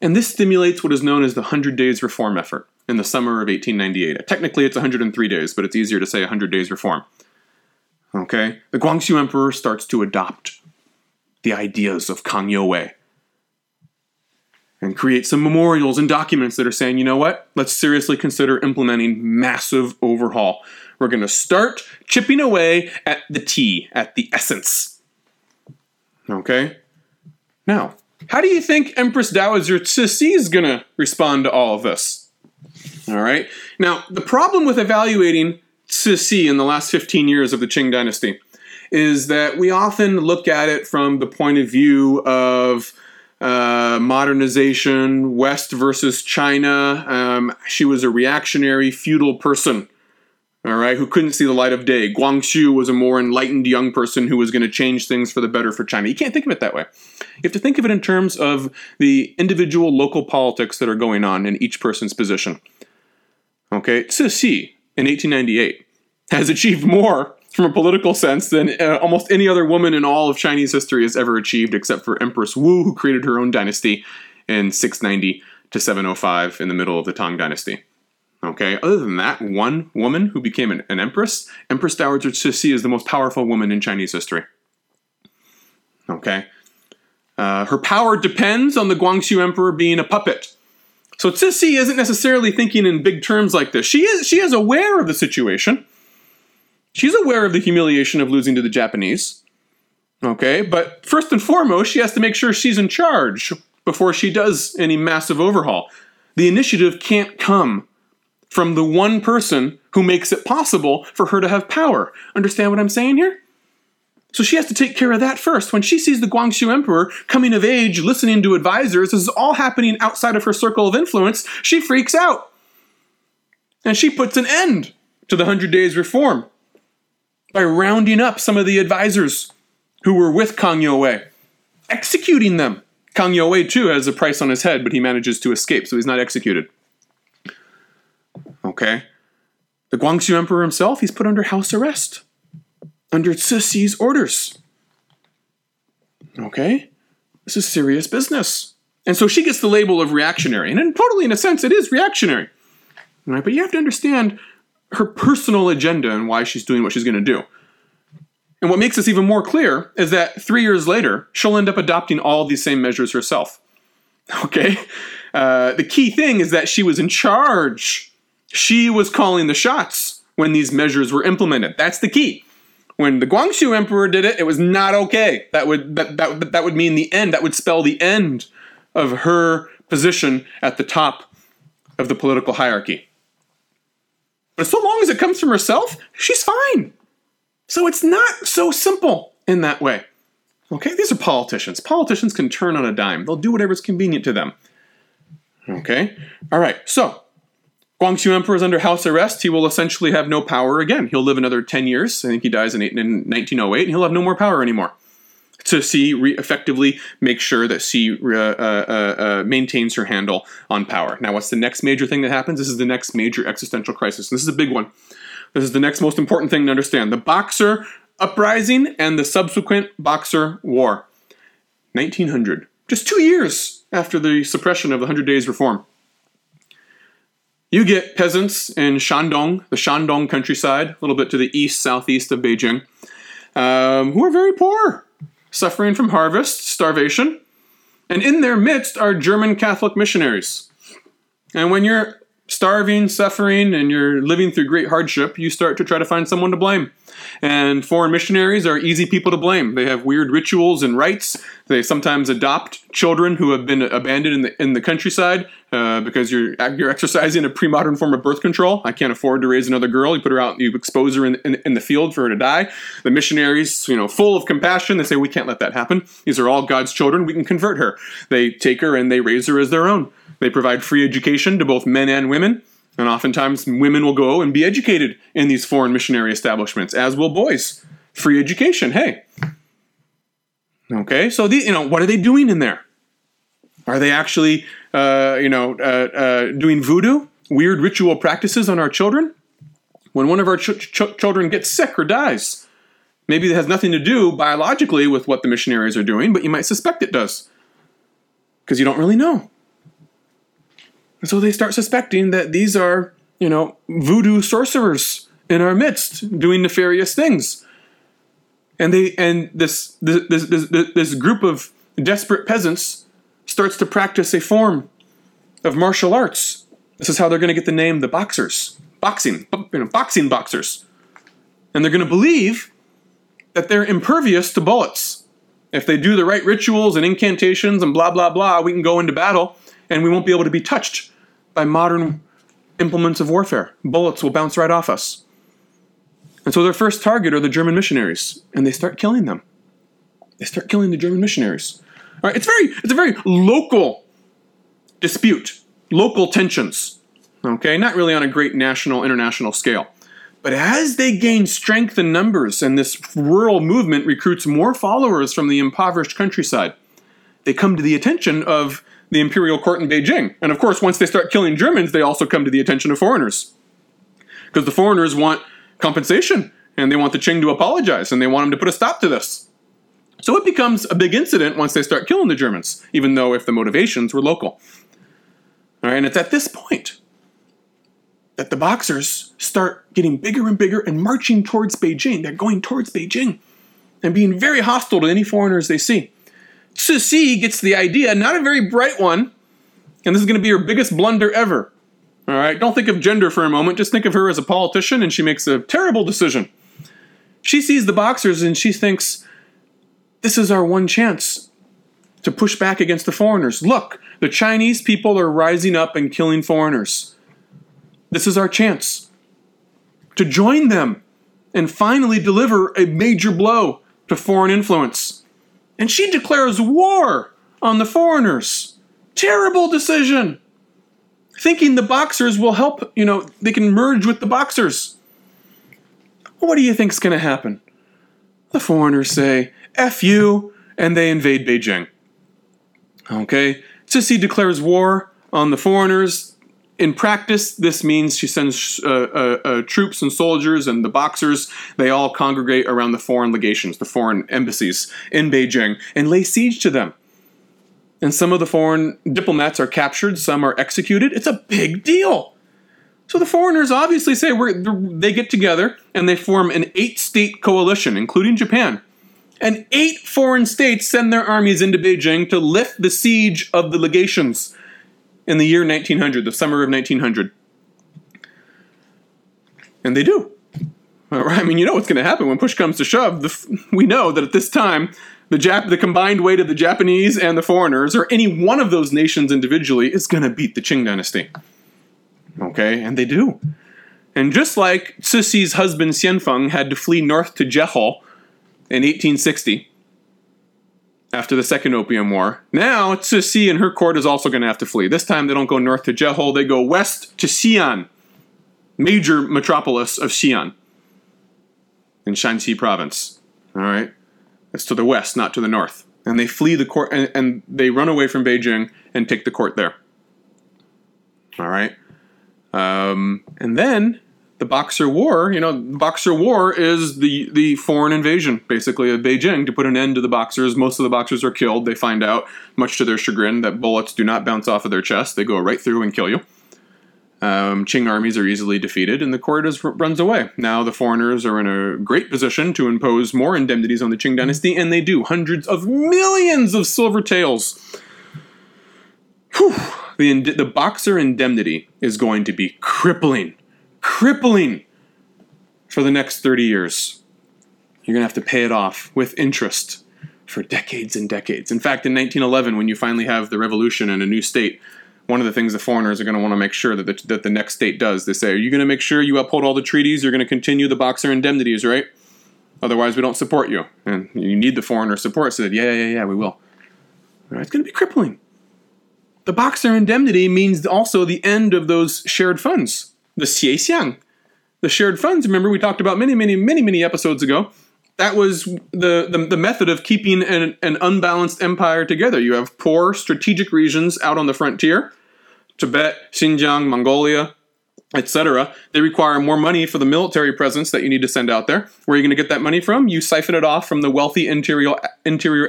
And this stimulates what is known as the 100 Days Reform effort in the summer of 1898. Technically, it's 103 days, but it's easier to say 100 Days Reform. Okay? The Guangxu Emperor starts to adopt the ideas of Kang Youwei and create some memorials and documents that are saying, you know what? Let's seriously consider implementing massive overhaul. We're going to start chipping away at the tea, at the essence. Okay? Now, how do you think Empress Dowager Cixi is going to respond to all of this? All right. Now, the problem with evaluating Cixi in the last 15 years of the Qing dynasty is that we often look at it from the point of view of modernization, West versus China. She was a reactionary, feudal person, all right, who couldn't see the light of day. Guangxu was a more enlightened young person who was going to change things for the better for China. You can't think of it that way. You have to think of it in terms of the individual local politics that are going on in each person's position. Okay, Cixi, in 1898, has achieved more from a political sense than almost any other woman in all of Chinese history has ever achieved, except for Empress Wu, who created her own dynasty in 690 to 705 in the middle of the Tang dynasty. Okay, other than that, one woman who became an empress, Empress Dowager Cixi is the most powerful woman in Chinese history. Okay, her power depends on the Guangxu Emperor being a puppet. So Cixi isn't necessarily thinking in big terms like this. She is aware of the situation. She's aware of the humiliation of losing to the Japanese. Okay, but first and foremost, she has to make sure she's in charge before she does any massive overhaul. The initiative can't come from the one person who makes it possible for her to have power. Understand what I'm saying here? So she has to take care of that first. When she sees the Guangxu Emperor coming of age, listening to advisors, this is all happening outside of her circle of influence, she freaks out. And she puts an end to the 100 Days Reform by rounding up some of the advisors who were with Kang Youwei, executing them. Kang Youwei, too, has a price on his head, but he manages to escape, so he's not executed. Okay, the Guangxu Emperor himself, he's put under house arrest, under Cixi's orders. Okay, this is serious business. And so she gets the label of reactionary, and in a sense, it is reactionary. All right, but you have to understand her personal agenda and why she's doing what she's going to do. And what makes this even more clear is that 3 years later, she'll end up adopting all these same measures herself. Okay, the key thing is that she was in charge. She was calling the shots when these measures were implemented. That's the key. When the Guangxu Emperor did it, it was not okay. That would mean the end. That would spell the end of her position at the top of the political hierarchy. But so long as it comes from herself, she's fine. So it's not so simple in that way. Okay, these are politicians. Politicians can turn on a dime. They'll do whatever's convenient to them. Okay, all right, so Guangxu Emperor is under house arrest. He will essentially have no power again. He'll live another 10 years. I think he dies in 1908, and he'll have no more power anymore. So Xi effectively makes sure that Xi maintains her handle on power. Now, what's the next major thing that happens? This is the next major existential crisis. This is a big one. This is the next most important thing to understand. The Boxer Uprising and the subsequent Boxer War. 1900. Just 2 years after the suppression of the 100 Days Reform. You get peasants in Shandong, the Shandong countryside, a little bit to the east, southeast of Beijing, who are very poor, suffering from harvest, starvation, and in their midst are German Catholic missionaries. And when you're starving, suffering, and you're living through great hardship, you start to try to find someone to blame. And foreign missionaries are easy people to blame. They have weird rituals and rites. They sometimes adopt children who have been abandoned in the countryside because you're exercising a pre-modern form of birth control. I can't afford to raise another girl. You put her out, you expose her in the field for her to die. The missionaries, full of compassion, they say, we can't let that happen. These are all God's children. We can convert her. They take her and they raise her as their own. They provide free education to both men and women. And oftentimes women will go and be educated in these foreign missionary establishments, as will boys. Free education, hey. Okay, so what are they doing in there? Are they actually, doing voodoo? Weird ritual practices on our children? When one of our children gets sick or dies, maybe it has nothing to do biologically with what the missionaries are doing, but you might suspect it does. Because you don't really know. And so they start suspecting that these are, voodoo sorcerers in our midst doing nefarious things. And this group of desperate peasants starts to practice a form of martial arts. This is how they're going to get the name the Boxers. Boxing boxers. And they're going to believe that they're impervious to bullets. If they do the right rituals and incantations and blah, blah, blah, we can go into battle and we won't be able to be touched by modern implements of warfare. Bullets will bounce right off us. And so their first target are the German missionaries, and they start killing them. They start killing the German missionaries. All right, it's a very local dispute, local tensions, okay? Not really on a great national, international scale. But as they gain strength in numbers and this rural movement recruits more followers from the impoverished countryside, they come to the attention of the imperial court in Beijing. And of course, once they start killing Germans, they also come to the attention of foreigners. Because the foreigners want compensation, and they want the Qing to apologize, and they want him to put a stop to this. So it becomes a big incident once they start killing the Germans, even though if the motivations were local. All right, and it's at this point that the Boxers start getting bigger and bigger and marching towards Beijing. They're going towards Beijing and being very hostile to any foreigners they see. Cixi gets the idea, not a very bright one, and this is going to be her biggest blunder ever. All right, don't think of gender for a moment. Just think of her as a politician, and she makes a terrible decision. She sees the Boxers, and she thinks, this is our one chance to push back against the foreigners. Look, the Chinese people are rising up and killing foreigners. This is our chance to join them and finally deliver a major blow to foreign influence. And she declares war on the foreigners. Terrible decision. Thinking the Boxers will help, they can merge with the Boxers. What do you think's going to happen? The foreigners say, F you, and they invade Beijing. Okay, Cixi declares war on the foreigners. In practice, this means she sends troops and soldiers and the Boxers. They all congregate around the foreign legations, the foreign embassies in Beijing, and lay siege to them. And some of the foreign diplomats are captured, some are executed. It's a big deal. So the foreigners obviously say they get together and they form an 8-state coalition, including Japan. And 8 foreign states send their armies into Beijing to lift the siege of the legations in the year 1900, the summer of 1900. And they do. I mean, you know what's going to happen when push comes to shove. We know that at this time, the combined weight of the Japanese and the foreigners, or any one of those nations individually, is going to beat the Qing dynasty. Okay, and they do. And just like Cixi's husband Xianfeng had to flee north to Jehol in 1860, after the Second Opium War, now Cixi and her court is also going to have to flee. This time they don't go north to Jehol, they go west to Xian, major metropolis of Xian, in Shanxi province. All right? It's to the west, not to the north. And they flee the court, and they run away from Beijing and take the court there. All right? And then the Boxer War, the Boxer War is the foreign invasion, basically, of Beijing to put an end to the Boxers. Most of the Boxers are killed. They find out, much to their chagrin, that bullets do not bounce off of their chest. They go right through and kill you. Qing armies are easily defeated, and the court runs away. Now the foreigners are in a great position to impose more indemnities on the Qing dynasty, and they do. Hundreds of millions of silver taels. Whew. The Boxer indemnity is going to be crippling for the next 30 years. You're going to have to pay it off with interest for decades and decades. In fact, in 1911, when you finally have the revolution and a new state, one of the things the foreigners are going to want to make sure that the next state does. They say, are you going to make sure you uphold all the treaties? You're going to continue the Boxer indemnities, right? Otherwise, we don't support you. And you need the foreigner support. So that, yeah, we will. Right, it's going to be crippling. The Boxer indemnity means also the end of those shared funds, the xiexiang. The shared funds, remember, we talked about many episodes ago. That was the method of keeping an unbalanced empire together. You have poor strategic regions out on the frontier, Tibet, Xinjiang, Mongolia, etc. They require more money for the military presence that you need to send out there. Where are you going to get that money from? You siphon it off from the wealthy interior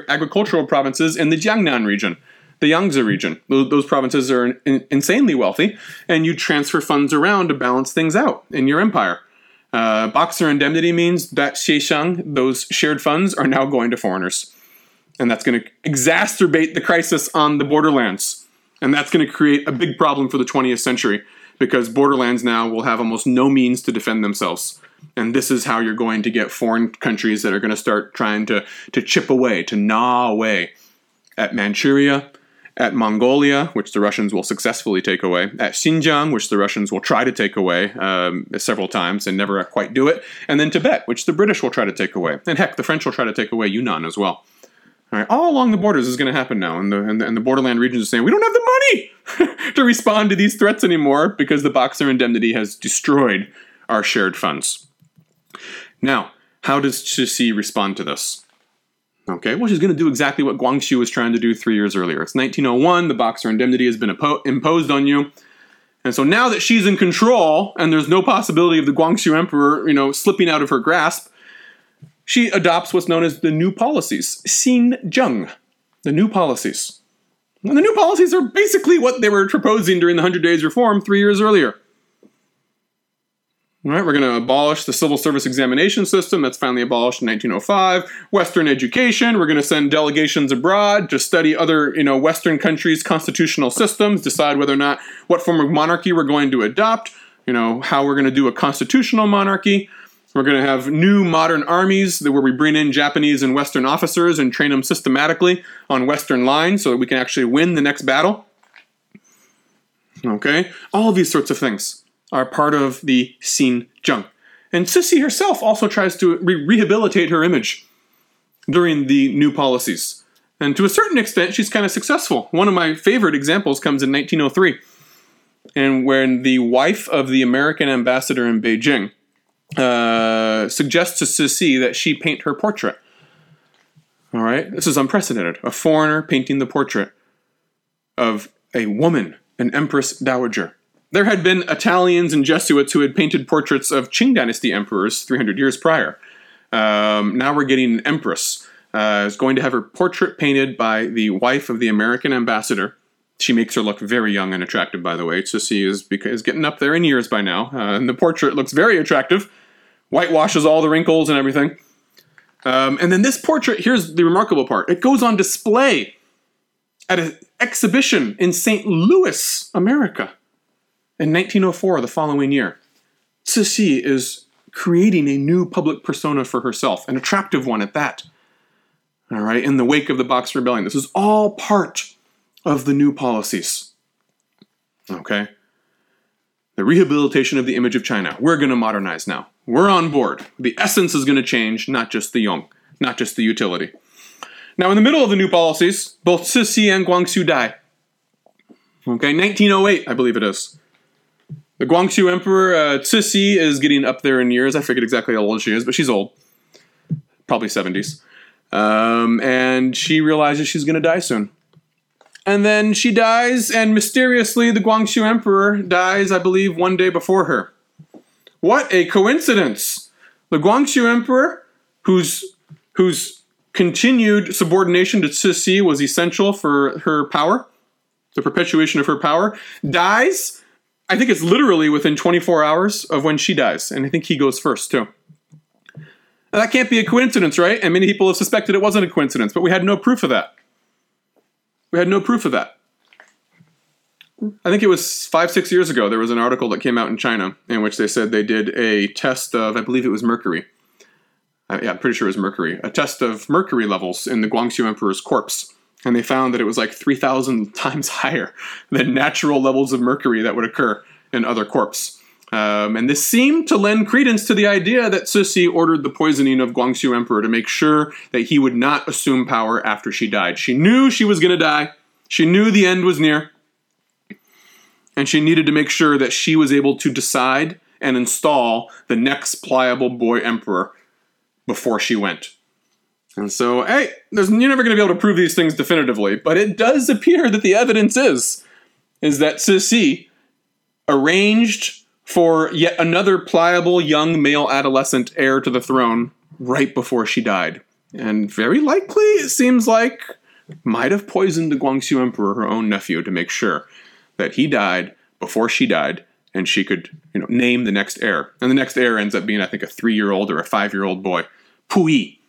agricultural provinces in the Jiangnan region, the Yangtze region. Those provinces are insanely wealthy, and you transfer funds around to balance things out in your empire. Boxer indemnity means that xiexiang, those shared funds, are now going to foreigners. And that's going to exacerbate the crisis on the borderlands. And that's going to create a big problem for the 20th century, because borderlands now will have almost no means to defend themselves. And this is how you're going to get foreign countries that are going to start trying to chip away, to gnaw away at Manchuria, at Mongolia, which the Russians will successfully take away, at Xinjiang, which the Russians will try to take away several times and never quite do it, and then Tibet, which the British will try to take away. And heck, the French will try to take away Yunnan as well. All right, all along the borders is going to happen now, and the borderland regions are saying, we don't have the money to respond to these threats anymore because the Boxer indemnity has destroyed our shared funds. Now, how does Cixi respond to this? Okay, well, she's going to do exactly what Guangxu was trying to do 3 years earlier. It's 1901, the Boxer indemnity has been imposed on you. And so now that she's in control, and there's no possibility of the Guangxu Emperor, slipping out of her grasp, she adopts what's known as the new policies, Xinjiang, the new policies. And the new policies are basically what they were proposing during the 100 Days Reform 3 years earlier. All right, we're going to abolish the civil service examination system. That's finally abolished in 1905. Western education. We're going to send delegations abroad to study other, Western countries' constitutional systems, decide whether or not what form of monarchy we're going to adopt, how we're going to do a constitutional monarchy. We're going to have new modern armies where we bring in Japanese and Western officers and train them systematically on Western lines so that we can actually win the next battle. Okay, all of these sorts of things are part of the Xinjiang. And Cixi herself also tries to rehabilitate her image during the new policies. And to a certain extent, she's kind of successful. One of my favorite examples comes in 1903, and when the wife of the American ambassador in Beijing suggests to Cixi that she paint her portrait. All right, this is unprecedented. A foreigner painting the portrait of a woman, an empress dowager. There had been Italians and Jesuits who had painted portraits of Qing dynasty emperors 300 years prior. Now we're getting an empress. Is going to have her portrait painted by the wife of the American ambassador. She makes her look very young and attractive, by the way. Cixi is getting up there in years by now. And the portrait looks very attractive. Whitewashes all the wrinkles and everything. And then this portrait, here's the remarkable part. It goes on display at an exhibition in St. Louis, America. In 1904, the following year, Cixi is creating a new public persona for herself, an attractive one at that. All right, in the wake of the Boxer Rebellion. This is all part of the new policies. Okay? The rehabilitation of the image of China. We're going to modernize now. We're on board. The essence is going to change, not just the yong, not just the utility. Now, in the middle of the new policies, both Cixi and Guangxu die. Okay, 1908, I believe it is. The Guangxu Emperor, Cixi, is getting up there in years. I forget exactly how old she is, but she's old. Probably 70s. And she realizes she's going to die soon. And then she dies, and mysteriously the Guangxu Emperor dies, I believe, one day before her. What a coincidence! The Guangxu Emperor, whose continued subordination to Cixi was essential for her power, the perpetuation of her power, dies. I think it's literally within 24 hours of when she dies, and I think he goes first, too. Now, that can't be a coincidence, right? And many people have suspected it wasn't a coincidence, but we had no proof of that. I think it was 5-6 years ago, there was an article that came out in China in which they said they did a test of, I believe it was mercury. Yeah, I'm pretty sure it was mercury. A test of mercury levels in the Guangxu Emperor's corpse. And they found that it was like 3,000 times higher than natural levels of mercury that would occur in other corpses. And this seemed to lend credence to the idea that Cixi ordered the poisoning of Guangxu Emperor to make sure that he would not assume power after she died. She knew she was going to die. She knew the end was near. And she needed to make sure that she was able to decide and install the next pliable boy emperor before she went. And so, hey, you're never going to be able to prove these things definitively, but it does appear that the evidence is that Cixi arranged for yet another pliable young male adolescent heir to the throne right before she died. And very likely, it seems like, might have poisoned the Guangxu Emperor, her own nephew, to make sure that he died before she died, and she could, name the next heir. And the next heir ends up being, I think, a 3-year-old or a 5-year-old boy, Puyi,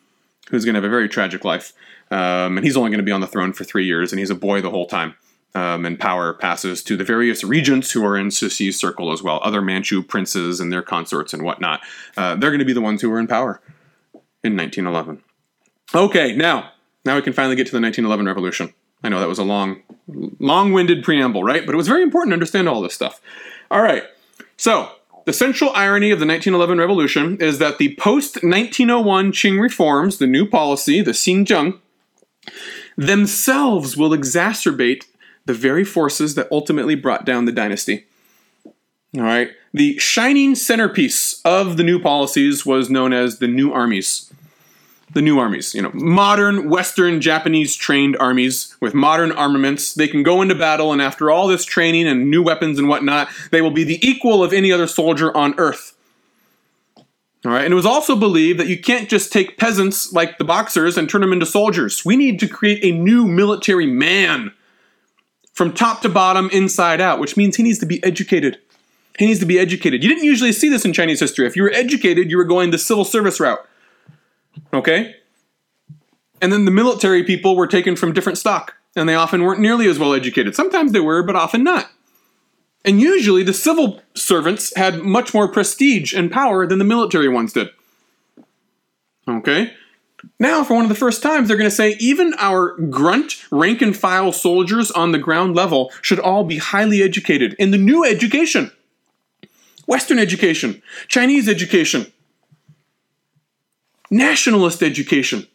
who's going to have a very tragic life. And he's only going to be on the throne for 3 years, and he's a boy the whole time. And power passes to the various regents who are in Cixi's circle as well, other Manchu princes and their consorts and whatnot. They're going to be the ones who were in power in 1911. Okay, now we can finally get to the 1911 revolution. I know that was a long-winded preamble, right? But it was very important to understand all this stuff. All right, so the central irony of the 1911 revolution is that the post-1901 Qing reforms, the new policy, the Xinjiang, themselves will exacerbate the very forces that ultimately brought down the dynasty. All right. The shining centerpiece of the new policies was known as the New Armies. The New Armies, modern Western Japanese trained armies with modern armaments. They can go into battle, and after all this training and new weapons and whatnot, they will be the equal of any other soldier on earth. All right. And it was also believed that you can't just take peasants like the boxers and turn them into soldiers. We need to create a new military man, from top to bottom, inside out, which means he needs to be educated. He needs to be educated. You didn't usually see this in Chinese history. If you were educated, you were going the civil service route. Okay? And then the military people were taken from different stock, and they often weren't nearly as well educated. Sometimes they were, but often not. And usually the civil servants had much more prestige and power than the military ones did. Okay? Now, for one of the first times, they're going to say even our grunt, rank-and-file soldiers on the ground level should all be highly educated in the new education. Western education, Chinese education, nationalist education.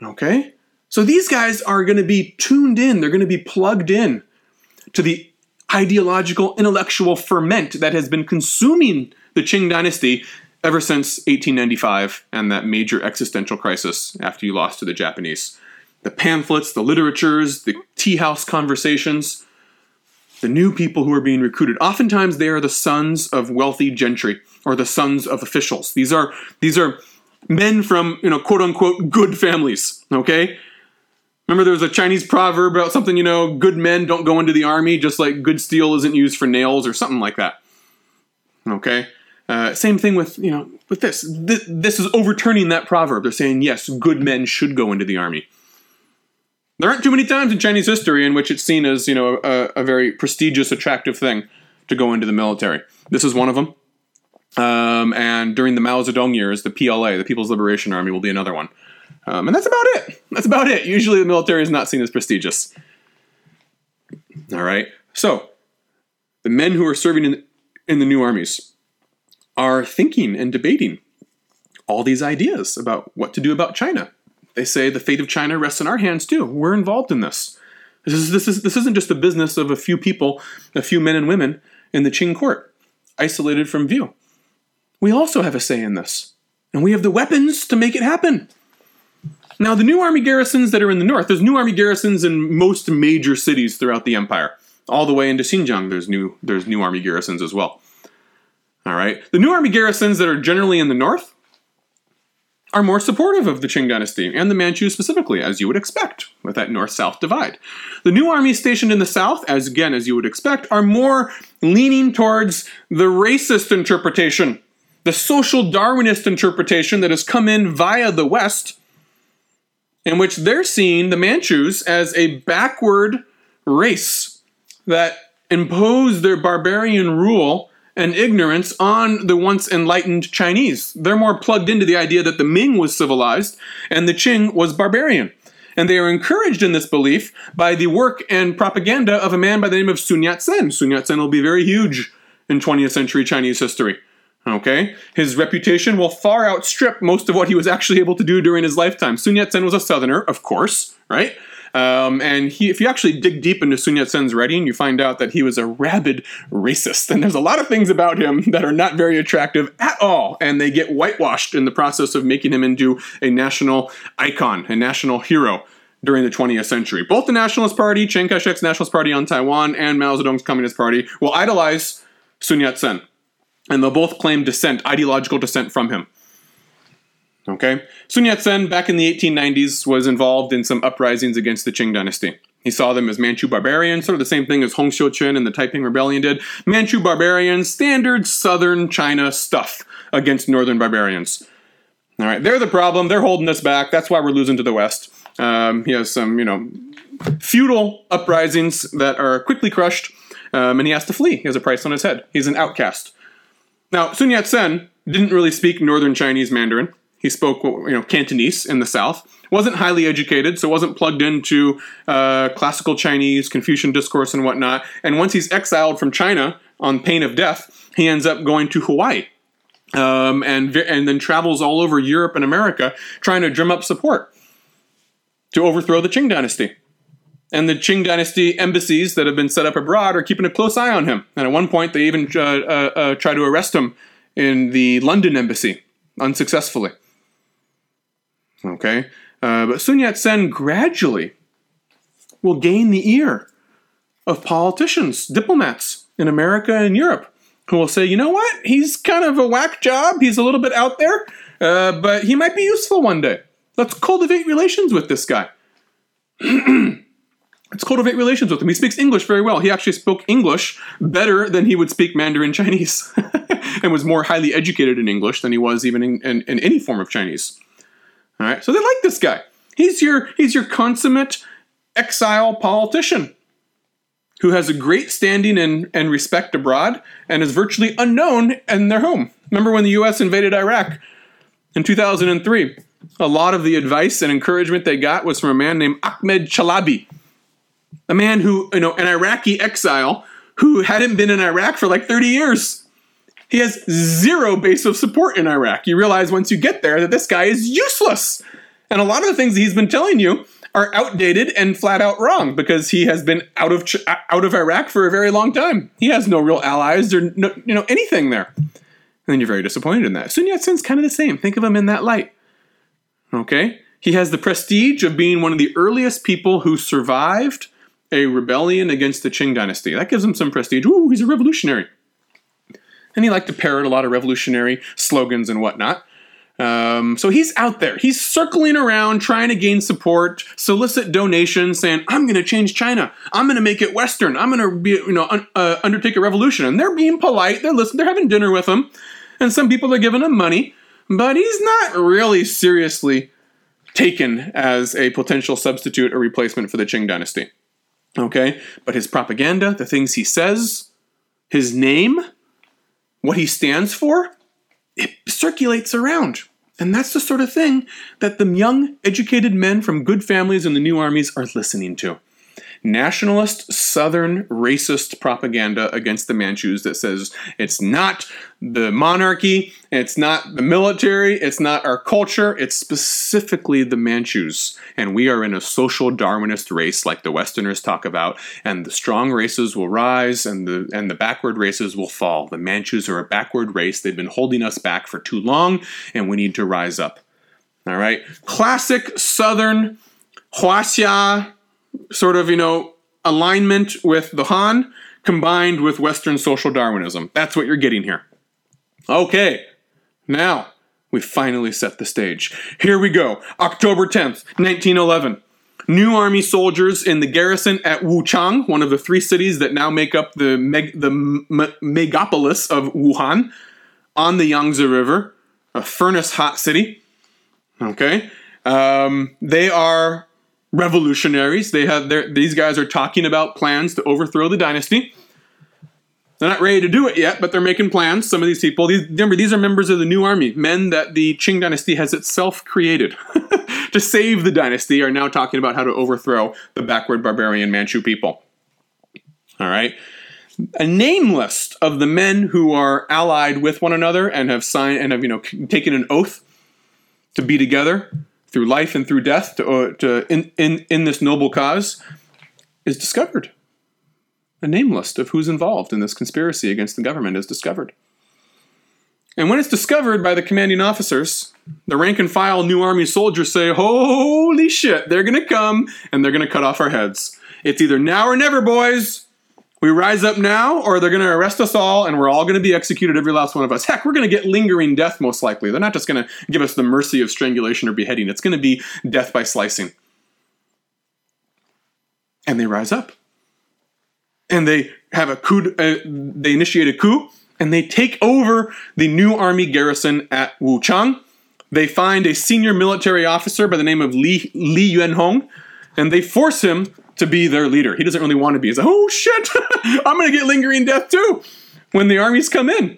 Okay? So these guys are going to be tuned in. They're going to be plugged in to the ideological, intellectual ferment that has been consuming the Qing dynasty ever since 1895 and that major existential crisis after you lost to the Japanese. The pamphlets, the literatures, the tea house conversations, the new people who are being recruited. Oftentimes they are the sons of wealthy gentry or the sons of officials. These are men from, quote-unquote, good families, okay? Remember there was a Chinese proverb about something, good men don't go into the army, just like good steel isn't used for nails or something like that, okay? Same thing with, with this. This is overturning that proverb. They're saying, yes, good men should go into the army. There aren't too many times in Chinese history in which it's seen as, a very prestigious, attractive thing to go into the military. This is one of them. And during the Mao Zedong years, the PLA, the People's Liberation Army, will be another one. And that's about it. Usually the military is not seen as prestigious. All right. So, the men who are serving in the new armies are thinking and debating all these ideas about what to do about China. They say the fate of China rests in our hands too. We're involved in this. This isn't just the business of a few people, a few men and women in the Qing court, isolated from view. We also have a say in this, and we have the weapons to make it happen. Now, the new army garrisons that are in the north, there's new army garrisons in most major cities throughout the empire. All the way into Xinjiang, there's new army garrisons as well. All right. The new army garrisons that are generally in the north are more supportive of the Qing dynasty and the Manchus specifically, as you would expect, with that north-south divide. The new armies stationed in the south, as you would expect, are more leaning towards the racist interpretation, the social Darwinist interpretation that has come in via the west, in which they're seeing the Manchus as a backward race, that imposed their barbarian rule and ignorance on the once enlightened Chinese. They're more plugged into the idea that the Ming was civilized and the Qing was barbarian. And they are encouraged in this belief by the work and propaganda of a man by the name of Sun Yat-sen. Sun Yat-sen will be very huge in 20th century Chinese history. Okay? His reputation will far outstrip most of what he was actually able to do during his lifetime. Sun Yat-sen was a southerner, of course, right? And if you actually dig deep into Sun Yat-sen's writing, you find out that he was a rabid racist. And there's a lot of things about him that are not very attractive at all. And they get whitewashed in the process of making him into a national icon, a national hero during the 20th century. Both the Nationalist Party, Chiang Kai-shek's Nationalist Party on Taiwan, and Mao Zedong's Communist Party will idolize Sun Yat-sen. And they'll both claim descent, ideological descent from him. Okay? Sun Yat-sen, back in the 1890s, was involved in some uprisings against the Qing dynasty. He saw them as Manchu barbarians, sort of the same thing as Hong Xiuquan and the Taiping Rebellion did. Manchu barbarians, standard southern China stuff against northern barbarians. All right, they're the problem. They're holding us back. That's why we're losing to the West. He has some, feudal uprisings that are quickly crushed, and he has to flee. He has a price on his head. He's an outcast. Now, Sun Yat-sen didn't really speak northern Chinese Mandarin. He spoke, Cantonese in the South. Wasn't highly educated, so wasn't plugged into classical Chinese, Confucian discourse and whatnot. And once he's exiled from China on pain of death, he ends up going to Hawaii and then travels all over Europe and America trying to drum up support to overthrow the Qing dynasty. And the Qing dynasty embassies that have been set up abroad are keeping a close eye on him. And at one point, they even try to arrest him in the London embassy, unsuccessfully. Okay? But Sun Yat-sen gradually will gain the ear of politicians, diplomats in America and Europe, who will say, you know what? He's kind of a whack job. He's a little bit out there, but he might be useful one day. Let's cultivate relations with this guy. Let's cultivate relations with him. He speaks English very well. He actually spoke English better than he would speak Mandarin Chinese and was more highly educated in English than he was even in any form of Chinese. All right, so they like this guy. He's your consummate exile politician who has a great standing and respect abroad and is virtually unknown in their home. Remember when the U.S. invaded Iraq in 2003? A lot of the advice and encouragement they got was from a man named Ahmed Chalabi, a man who, an Iraqi exile who hadn't been in Iraq for like 30 years. He has zero base of support in Iraq. You realize once you get there that this guy is useless. And a lot of the things that he's been telling you are outdated and flat out wrong because he has been out of Iraq for a very long time. He has no real allies or anything there. And then you're very disappointed in that. Sun Yat-sen's kind of the same. Think of him in that light. Okay? He has the prestige of being one of the earliest people who survived a rebellion against the Qing dynasty. That gives him some prestige. Ooh, he's a revolutionary. And he liked to parrot a lot of revolutionary slogans and whatnot. So he's out there. He's circling around, trying to gain support, solicit donations, saying, I'm going to change China. I'm going to make it Western. I'm going to undertake a revolution. And they're being polite. They're listening. They're having dinner with him. And some people are giving him money. But he's not really seriously taken as a potential substitute or replacement for the Qing dynasty. Okay? But his propaganda, the things he says, his name, what he stands for, it circulates around. And that's the sort of thing that the young, educated men from good families in the new armies are listening to. Nationalist, southern, racist propaganda against the Manchus that says it's not the monarchy, it's not the military, it's not our culture, it's specifically the Manchus. And we are in a social Darwinist race like the Westerners talk about, and the strong races will rise and the backward races will fall. The Manchus are a backward race. They've been holding us back for too long, and we need to rise up. All right? Classic southern Huaxia sort of, alignment with the Han combined with Western social Darwinism. That's what you're getting here. Okay, now we finally set the stage. Here we go. October 10th, 1911. New army soldiers in the garrison at Wuchang, one of the three cities that now make up the megapolis of Wuhan on the Yangtze River, a furnace-hot city. Okay, they are revolutionaries. They have these guys are talking about plans to overthrow the dynasty. They're not ready to do it yet, but they're making plans. Some of these people, remember, these are members of the New Army, men that the Qing dynasty has itself created to save the dynasty, are now talking about how to overthrow the backward barbarian Manchu people. All right. A name list of the men who are allied with one another and have signed and have, taken an oath to be together through life and through death in this noble cause is discovered. A name list of who's involved in this conspiracy against the government is discovered. And when it's discovered by the commanding officers, the rank and file New Army soldiers say, holy shit, they're going to come and they're going to cut off our heads. It's either now or never, boys. We rise up now or they're going to arrest us all and we're all going to be executed, every last one of us. Heck, we're going to get lingering death most likely. They're not just going to give us the mercy of strangulation or beheading. It's going to be death by slicing. And they rise up. And they have a coup. They initiate a coup, and they take over the New Army garrison at Wuchang. They find a senior military officer by the name of Li Yuanhong, and they force him to be their leader. He doesn't really want to be. He's like, oh shit, I'm going to get lingering death too when the armies come in.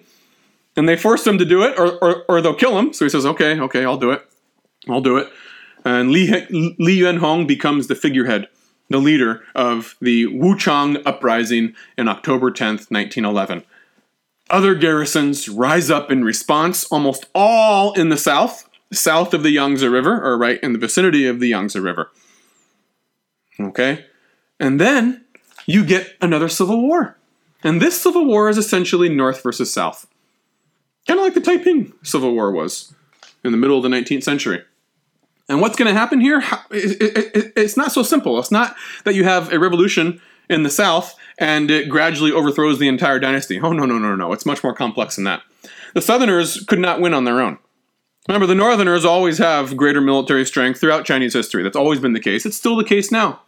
And they force him to do it, or they'll kill him. So he says, okay, I'll do it. And Li Yuanhong becomes the figurehead, the leader of the Wuchang uprising in October 10th, 1911. Other garrisons rise up in response, almost all in the south of the Yangtze River, or right in the vicinity of the Yangtze River. Okay? And then you get another civil war. And this civil war is essentially North versus South. Kind of like the Taiping Civil War was in the middle of the 19th century. And what's going to happen here? It's not so simple. It's not that you have a revolution in the South and it gradually overthrows the entire dynasty. Oh, no. It's much more complex than that. The Southerners could not win on their own. Remember, the Northerners always have greater military strength throughout Chinese history. That's always been the case. It's still the case now.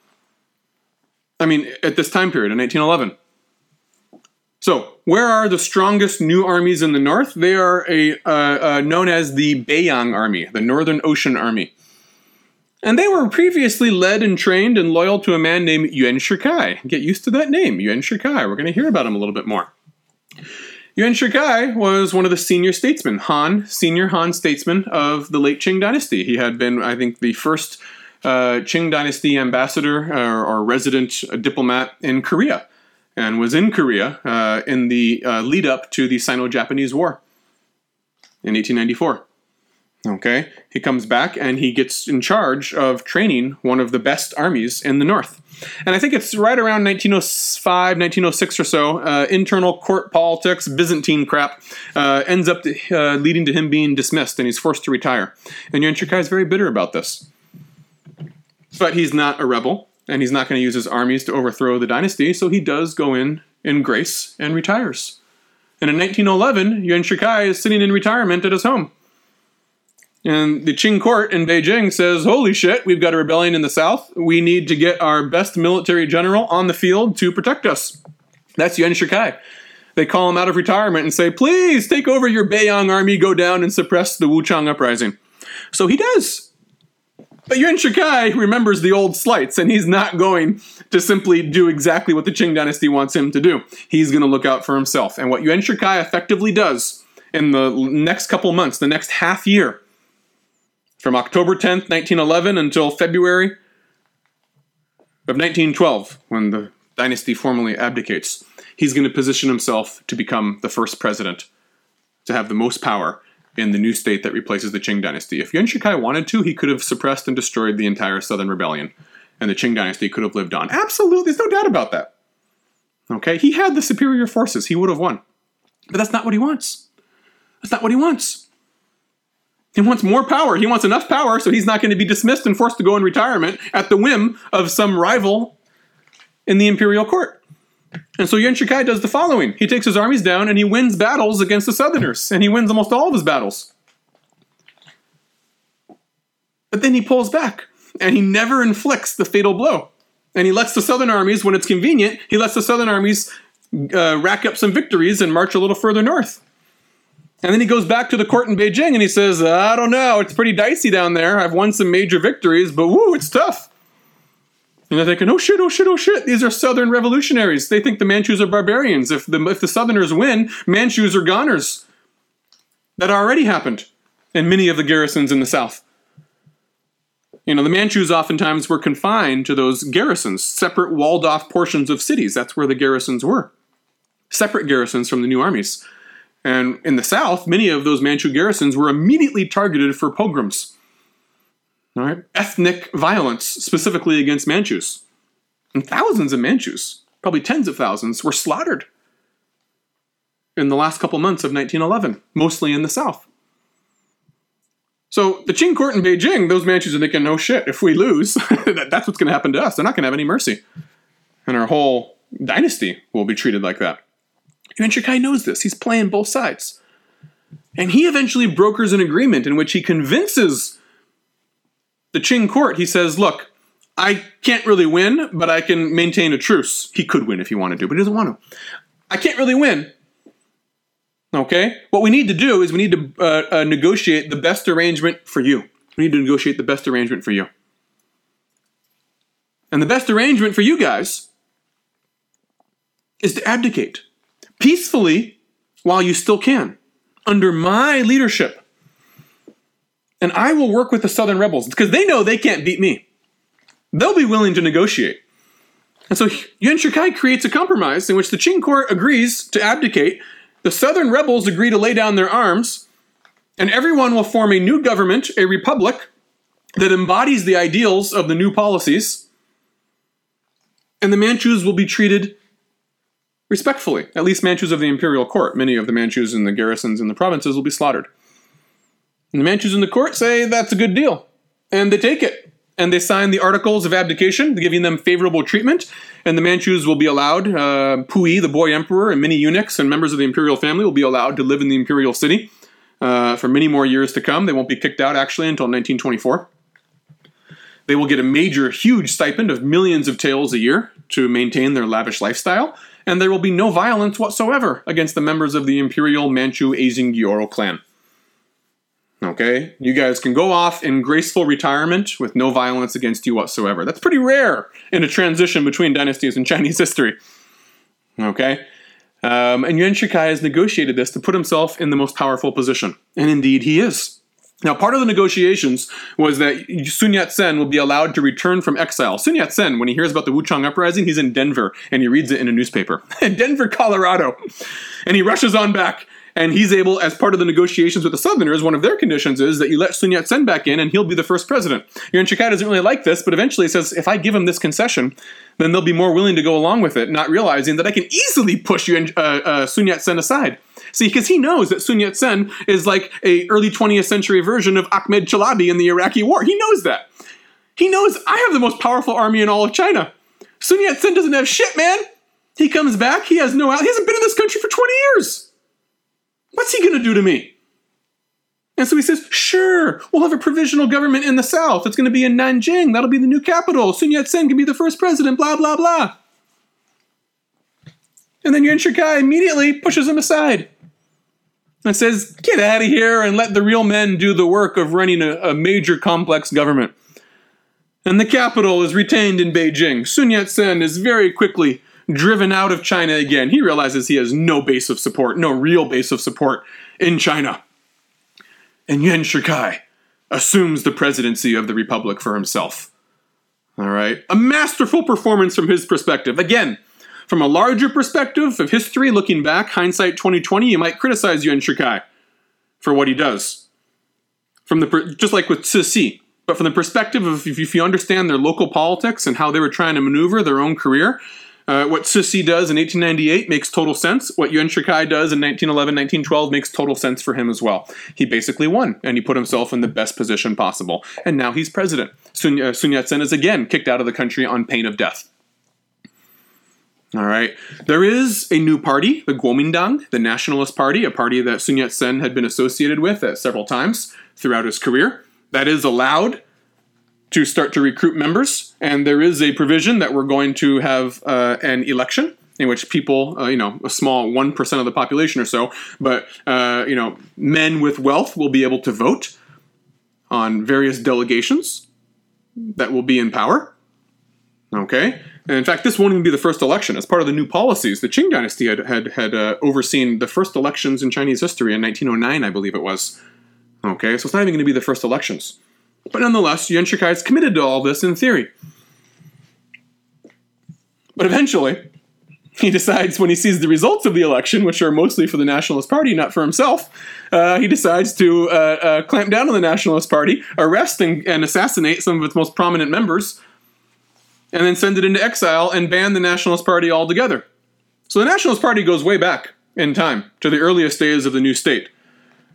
I mean, at this time period, in 1911. So, where are the strongest new armies in the North? They are known as the Beiyang Army, the Northern Ocean Army. And they were previously led and trained and loyal to a man named Yuan Shikai. Get used to that name, Yuan Shikai. We're going to hear about him a little bit more. Yuan Shikai was one of the senior statesmen, senior Han statesman of the late Qing dynasty. He had been, I think, the first Qing dynasty ambassador or resident diplomat in Korea, and was in Korea in the lead up to the Sino-Japanese War in 1894. Okay, he comes back and he gets in charge of training one of the best armies in the North. And I think it's right around 1905, 1906 or so, internal court politics, Byzantine crap, ends up leading to him being dismissed and he's forced to retire. And Yuan Shikai is very bitter about this. But he's not a rebel and he's not going to use his armies to overthrow the dynasty, so he does go in grace and retires. And in 1911, Yuan Shikai is sitting in retirement at his home. And the Qing court in Beijing says, holy shit, we've got a rebellion in the South. We need to get our best military general on the field to protect us. That's Yuan Shikai. They call him out of retirement and say, please take over your Beiyang army, go down and suppress the Wuchang uprising. So he does. But Yuan Shikai remembers the old slights, and he's not going to simply do exactly what the Qing dynasty wants him to do. He's going to look out for himself. And what Yuan Shikai effectively does in the next couple months, the next half year, from October 10th, 1911 until February of 1912, when the dynasty formally abdicates, he's going to position himself to become the first president, to have the most power in the new state that replaces the Qing dynasty. If Yuan Shikai wanted to, he could have suppressed and destroyed the entire Southern Rebellion, and the Qing dynasty could have lived on. Absolutely, there's no doubt about that. Okay, he had the superior forces, he would have won. But that's not what he wants. That's not what he wants. He wants more power. He wants enough power so he's not going to be dismissed and forced to go in retirement at the whim of some rival in the imperial court. And so Yuan Shikai does the following. He takes his armies down and he wins battles against the Southerners. And he wins almost all of his battles. But then he pulls back and he never inflicts the fatal blow. And he lets the Southern armies, when it's convenient, he lets the Southern armies rack up some victories and march a little further north. And then he goes back to the court in Beijing and he says, I don't know, it's pretty dicey down there. I've won some major victories, but woo, it's tough. And they're thinking, oh shit, oh shit, oh shit, these are Southern revolutionaries. They think the Manchus are barbarians. If the Southerners win, Manchus are goners. That already happened in many of the garrisons in the South. You know, the Manchus oftentimes were confined to those garrisons, separate walled-off portions of cities. That's where the garrisons were. Separate garrisons from the new armies. And in the South, many of those Manchu garrisons were immediately targeted for pogroms. All right? Ethnic violence, specifically against Manchus. And thousands of Manchus, probably tens of thousands, were slaughtered in the last couple months of 1911, mostly in the South. So the Qing court in Beijing, those Manchus are thinking, oh shit, if we lose, that's what's going to happen to us. They're not going to have any mercy. And our whole dynasty will be treated like that. Yuan Shikai knows this. He's playing both sides. And he eventually brokers an agreement in which he convinces the Qing court. He says, look, I can't really win, but I can maintain a truce. He could win if he wanted to, but he doesn't want to. I can't really win. Okay? What we need to do is we need to negotiate the best arrangement for you. We need to negotiate the best arrangement for you. And the best arrangement for you guys is to abdicate. Peacefully, while you still can, under my leadership. And I will work with the Southern rebels, because they know they can't beat me. They'll be willing to negotiate. And so Yuan Shikai creates a compromise in which the Qing court agrees to abdicate, the Southern rebels agree to lay down their arms, and everyone will form a new government, a republic, that embodies the ideals of the new policies, and the Manchus will be treated respectfully, at least Manchus of the imperial court. Many of the Manchus in the garrisons in the provinces will be slaughtered. And the Manchus in the court say that's a good deal. And they take it. And they sign the Articles of Abdication, giving them favorable treatment. And the Manchus will be allowed, Puyi, the boy emperor, and many eunuchs and members of the imperial family will be allowed to live in the imperial city for many more years to come. They won't be kicked out, actually, until 1924. They will get a major, huge stipend of millions of taels a year to maintain their lavish lifestyle. And there will be no violence whatsoever against the members of the imperial Manchu Eijing Gyoro clan. Okay? You guys can go off in graceful retirement with no violence against you whatsoever. That's pretty rare in a transition between dynasties in Chinese history. Okay? And Yuan Shikai has negotiated this to put himself in the most powerful position. And indeed he is. Now, part of the negotiations was that Sun Yat-sen will be allowed to return from exile. Sun Yat-sen, when he hears about the Wuchang uprising, he's in Denver, and he reads it in a newspaper. In Denver, Colorado. And he rushes on back, and he's able, as part of the negotiations with the Southerners, one of their conditions is that you let Sun Yat-sen back in, and he'll be the first president. Yuan Shikai doesn't really like this, but eventually he says, if I give him this concession, then they'll be more willing to go along with it, not realizing that I can easily push Sun Yat-sen aside. See, because he knows that Sun Yat-sen is like an early 20th century version of Ahmed Chalabi in the Iraqi war. He knows that. He knows I have the most powerful army in all of China. Sun Yat-sen doesn't have shit, man. He comes back. He has no out. He hasn't been in this country for 20 years. What's he going to do to me? And so he says, sure, we'll have a provisional government in the South. It's going to be in Nanjing. That'll be the new capital. Sun Yat-sen can be the first president, blah, blah, blah. And then Yuan Shikai immediately pushes him aside. And says, get out of here and let the real men do the work of running a major complex government. And the capital is retained in Beijing. Sun Yat-sen is very quickly driven out of China again. He realizes he has no base of support, no real base of support in China. And Yuan Shikai assumes the presidency of the republic for himself. All right? A masterful performance from his perspective. Again, from a larger perspective of history, looking back, hindsight 2020, you might criticize Yuan Shikai for what he does. Just like with Cixi. But from the perspective of, if you understand their local politics and how they were trying to maneuver their own career, what Cixi does in 1898 makes total sense. What Yuan Shikai does in 1911, 1912 makes total sense for him as well. He basically won, and he put himself in the best position possible. And now he's president. Sun Yat-sen is again kicked out of the country on pain of death. All right. There is a new party, the Kuomintang, the Nationalist Party, a party that Sun Yat-sen had been associated with at several times throughout his career, that is allowed to start to recruit members. And there is a provision that we're going to have an election in which people, a small 1% of the population or so, but, men with wealth will be able to vote on various delegations that will be in power. Okay? And in fact, this won't even be the first election. As part of the new policies, the Qing dynasty had overseen the first elections in Chinese history in 1909, I believe it was. Okay, so it's not even going to be the first elections. But nonetheless, Yuan Shikai is committed to all this in theory. But eventually, he decides when he sees the results of the election, which are mostly for the Nationalist Party, not for himself, he decides to clamp down on the Nationalist Party, arrest and assassinate some of its most prominent members, and then send it into exile and ban the Nationalist Party altogether. So the Nationalist Party goes way back in time to the earliest days of the new state.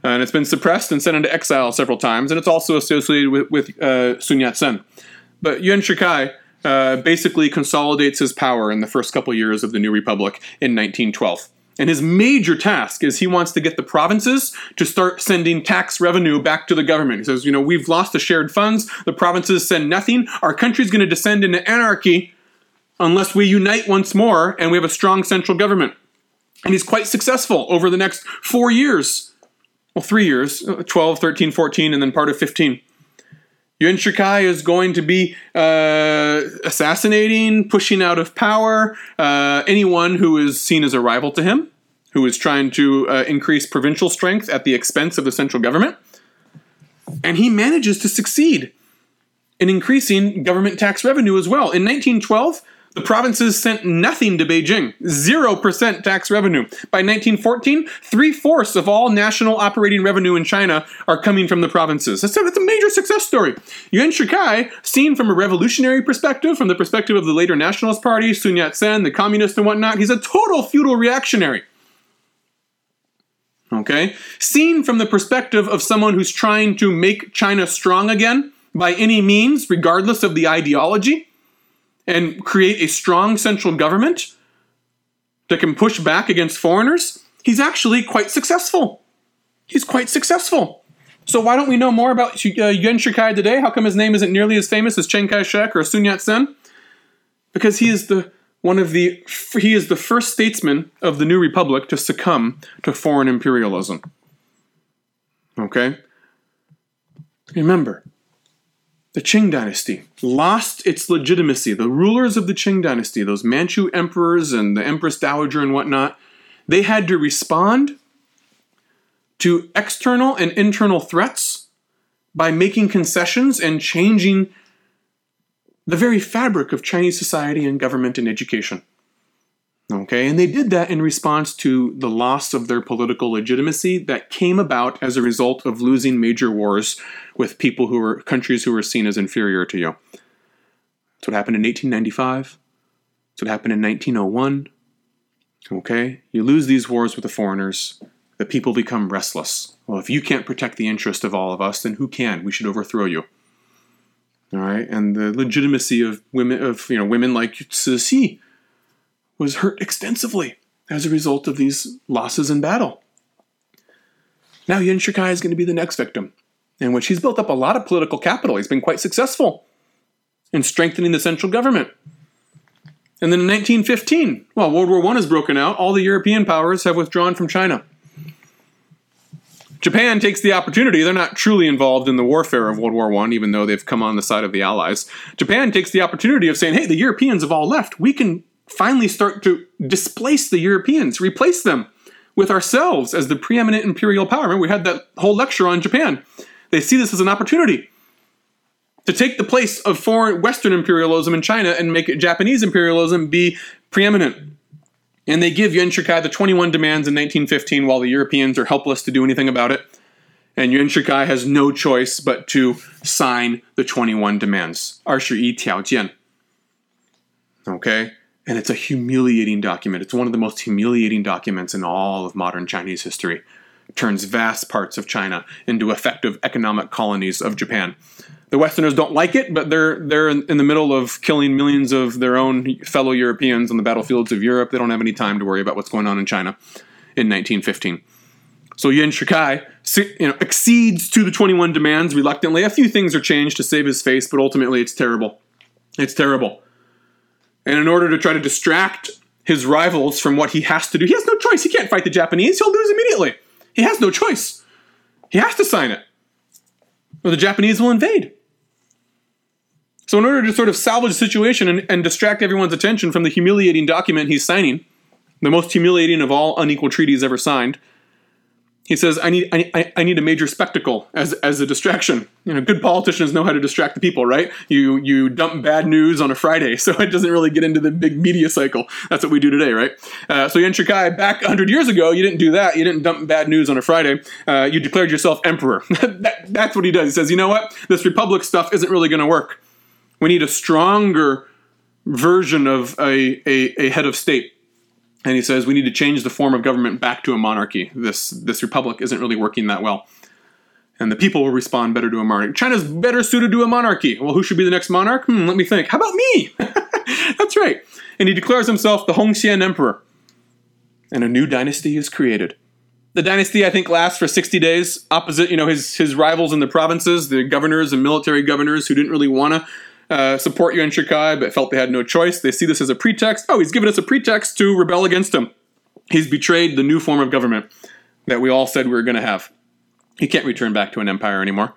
And it's been suppressed and sent into exile several times, and it's also associated with Sun Yat-sen. But Yuan Shikai basically consolidates his power in the first couple years of the New Republic in 1912. And his major task is he wants to get the provinces to start sending tax revenue back to the government. He says, you know, we've lost the shared funds, the provinces send nothing, our country's going to descend into anarchy unless we unite once more and we have a strong central government. And he's quite successful over the next 4 years. Well, 3 years, 12, 13, 14, and then part of 15. Yuan Shikai is going to be assassinating, pushing out of power anyone who is seen as a rival to him, who is trying to increase provincial strength at the expense of the central government. And he manages to succeed in increasing government tax revenue as well. In 1912, the provinces sent nothing to Beijing, 0% tax revenue. By 1914, 3/4 of all national operating revenue in China are coming from the provinces. That's a major success story. Yuan Shikai, seen from a revolutionary perspective, from the perspective of the later Nationalist Party, Sun Yat-sen, the communists and whatnot, he's a total feudal reactionary. Okay? Seen from the perspective of someone who's trying to make China strong again, by any means, regardless of the ideology, and create a strong central government that can push back against foreigners, he's actually quite successful. He's quite successful. So why don't we know more about Yuan Shikai today? How come his name isn't nearly as famous as Chiang Kai-shek or Sun Yat-sen? Because he is the first statesman of the New Republic to succumb to foreign imperialism. Okay? Remember, the Qing dynasty lost its legitimacy. The rulers of the Qing dynasty, those Manchu emperors and the Empress Dowager and whatnot, they had to respond to external and internal threats by making concessions and changing the very fabric of Chinese society and government and education. Okay, and they did that in response to the loss of their political legitimacy that came about as a result of losing major wars with people who were countries who were seen as inferior to you. That's what happened in 1895. That's what happened in 1901. Okay, you lose these wars with the foreigners, the people become restless. Well, if you can't protect the interest of all of us, then who can? We should overthrow you. All right, and the legitimacy of women like Cixi was hurt extensively as a result of these losses in battle. Now Yuan Shikai is going to be the next victim, in which he's built up a lot of political capital. He's been quite successful in strengthening the central government. And then in 1915, well, World War I has broken out. All the European powers have withdrawn from China. Japan takes the opportunity. They're not truly involved in the warfare of World War I, even though they've come on the side of the Allies. Japan takes the opportunity of saying, hey, the Europeans have all left. We can finally start to displace the Europeans, replace them with ourselves as the preeminent imperial power. Remember, we had that whole lecture on Japan. They see this as an opportunity to take the place of foreign Western imperialism in China and make Japanese imperialism be preeminent. And they give Yuan Shikai the 21 demands in 1915 while the Europeans are helpless to do anything about it. And Yuan Shikai has no choice but to sign the 21 demands. 21条件. Okay? And it's a humiliating document. It's one of the most humiliating documents in all of modern Chinese history. It turns vast parts of China into effective economic colonies of Japan. The Westerners don't like it, but they're in the middle of killing millions of their own fellow Europeans on the battlefields of Europe. They don't have any time to worry about what's going on in China in 1915. So Yuan Shikai accedes to the 21 demands reluctantly. A few things are changed to save his face, but ultimately it's terrible. It's terrible. And in order to try to distract his rivals from what he has to do, he has no choice. He can't fight the Japanese. He'll lose immediately. He has no choice. He has to sign it, or the Japanese will invade. So in order to sort of salvage the situation and distract everyone's attention from the humiliating document he's signing, the most humiliating of all unequal treaties ever signed, he says, I need a major spectacle as a distraction. You know, good politicians know how to distract the people, right? You dump bad news on a Friday, so it doesn't really get into the big media cycle. That's what we do today, right? So Yuan Shikai, back 100 years ago, you didn't do that. You didn't dump bad news on a Friday. You declared yourself emperor. That's what he does. He says, you know what? This republic stuff isn't really going to work. We need a stronger version of a head of state. And he says, we need to change the form of government back to a monarchy. This republic isn't really working that well. And the people will respond better to a monarchy. China's better suited to a monarchy. Well, who should be the next monarch? Let me think. How about me? That's right. And he declares himself the Hongxian Emperor. And a new dynasty is created. The dynasty, I think, lasts for 60 days. Opposite, you know, his rivals in the provinces, the governors and military governors who didn't really want to support Yuan Shikai, but felt they had no choice. They see this as a pretext. Oh, he's given us a pretext to rebel against him. He's betrayed the new form of government that we all said we were going to have. He can't return back to an empire anymore,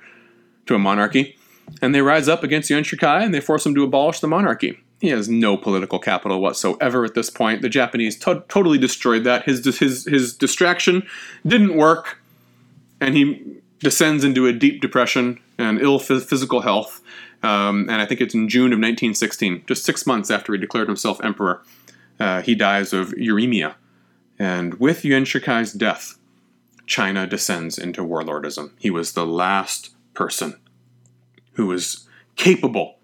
to a monarchy. And they rise up against Yuan Shikai, and they force him to abolish the monarchy. He has no political capital whatsoever at this point. The Japanese totally destroyed that. His distraction didn't work, and he descends into a deep depression and ill physical health. And I think it's in June of 1916, just 6 months after he declared himself emperor, he dies of uremia. And with Yuan Shikai's death, China descends into warlordism. He was the last person who was capable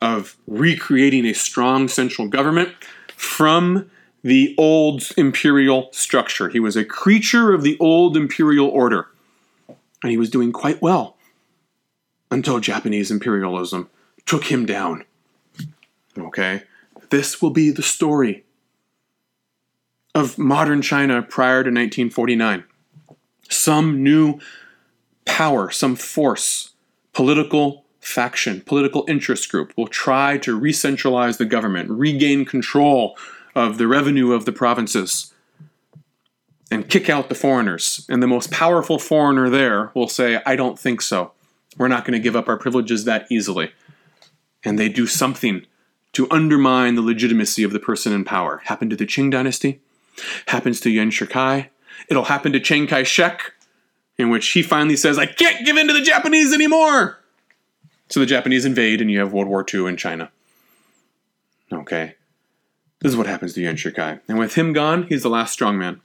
of recreating a strong central government from the old imperial structure. He was a creature of the old imperial order, and he was doing quite well, until Japanese imperialism took him down. Okay? This will be the story of modern China prior to 1949. Some new power, some force, political faction, political interest group will try to re-centralize the government, regain control of the revenue of the provinces, and kick out the foreigners. And the most powerful foreigner there will say, I don't think so. We're not going to give up our privileges that easily. And they do something to undermine the legitimacy of the person in power. Happened to the Qing dynasty. Happens to Yuan Shikai. It'll happen to Chiang Kai-shek, in which he finally says, I can't give in to the Japanese anymore! So the Japanese invade, and you have World War II in China. Okay. This is what happens to Yuan Shikai. And with him gone, he's the last strongman.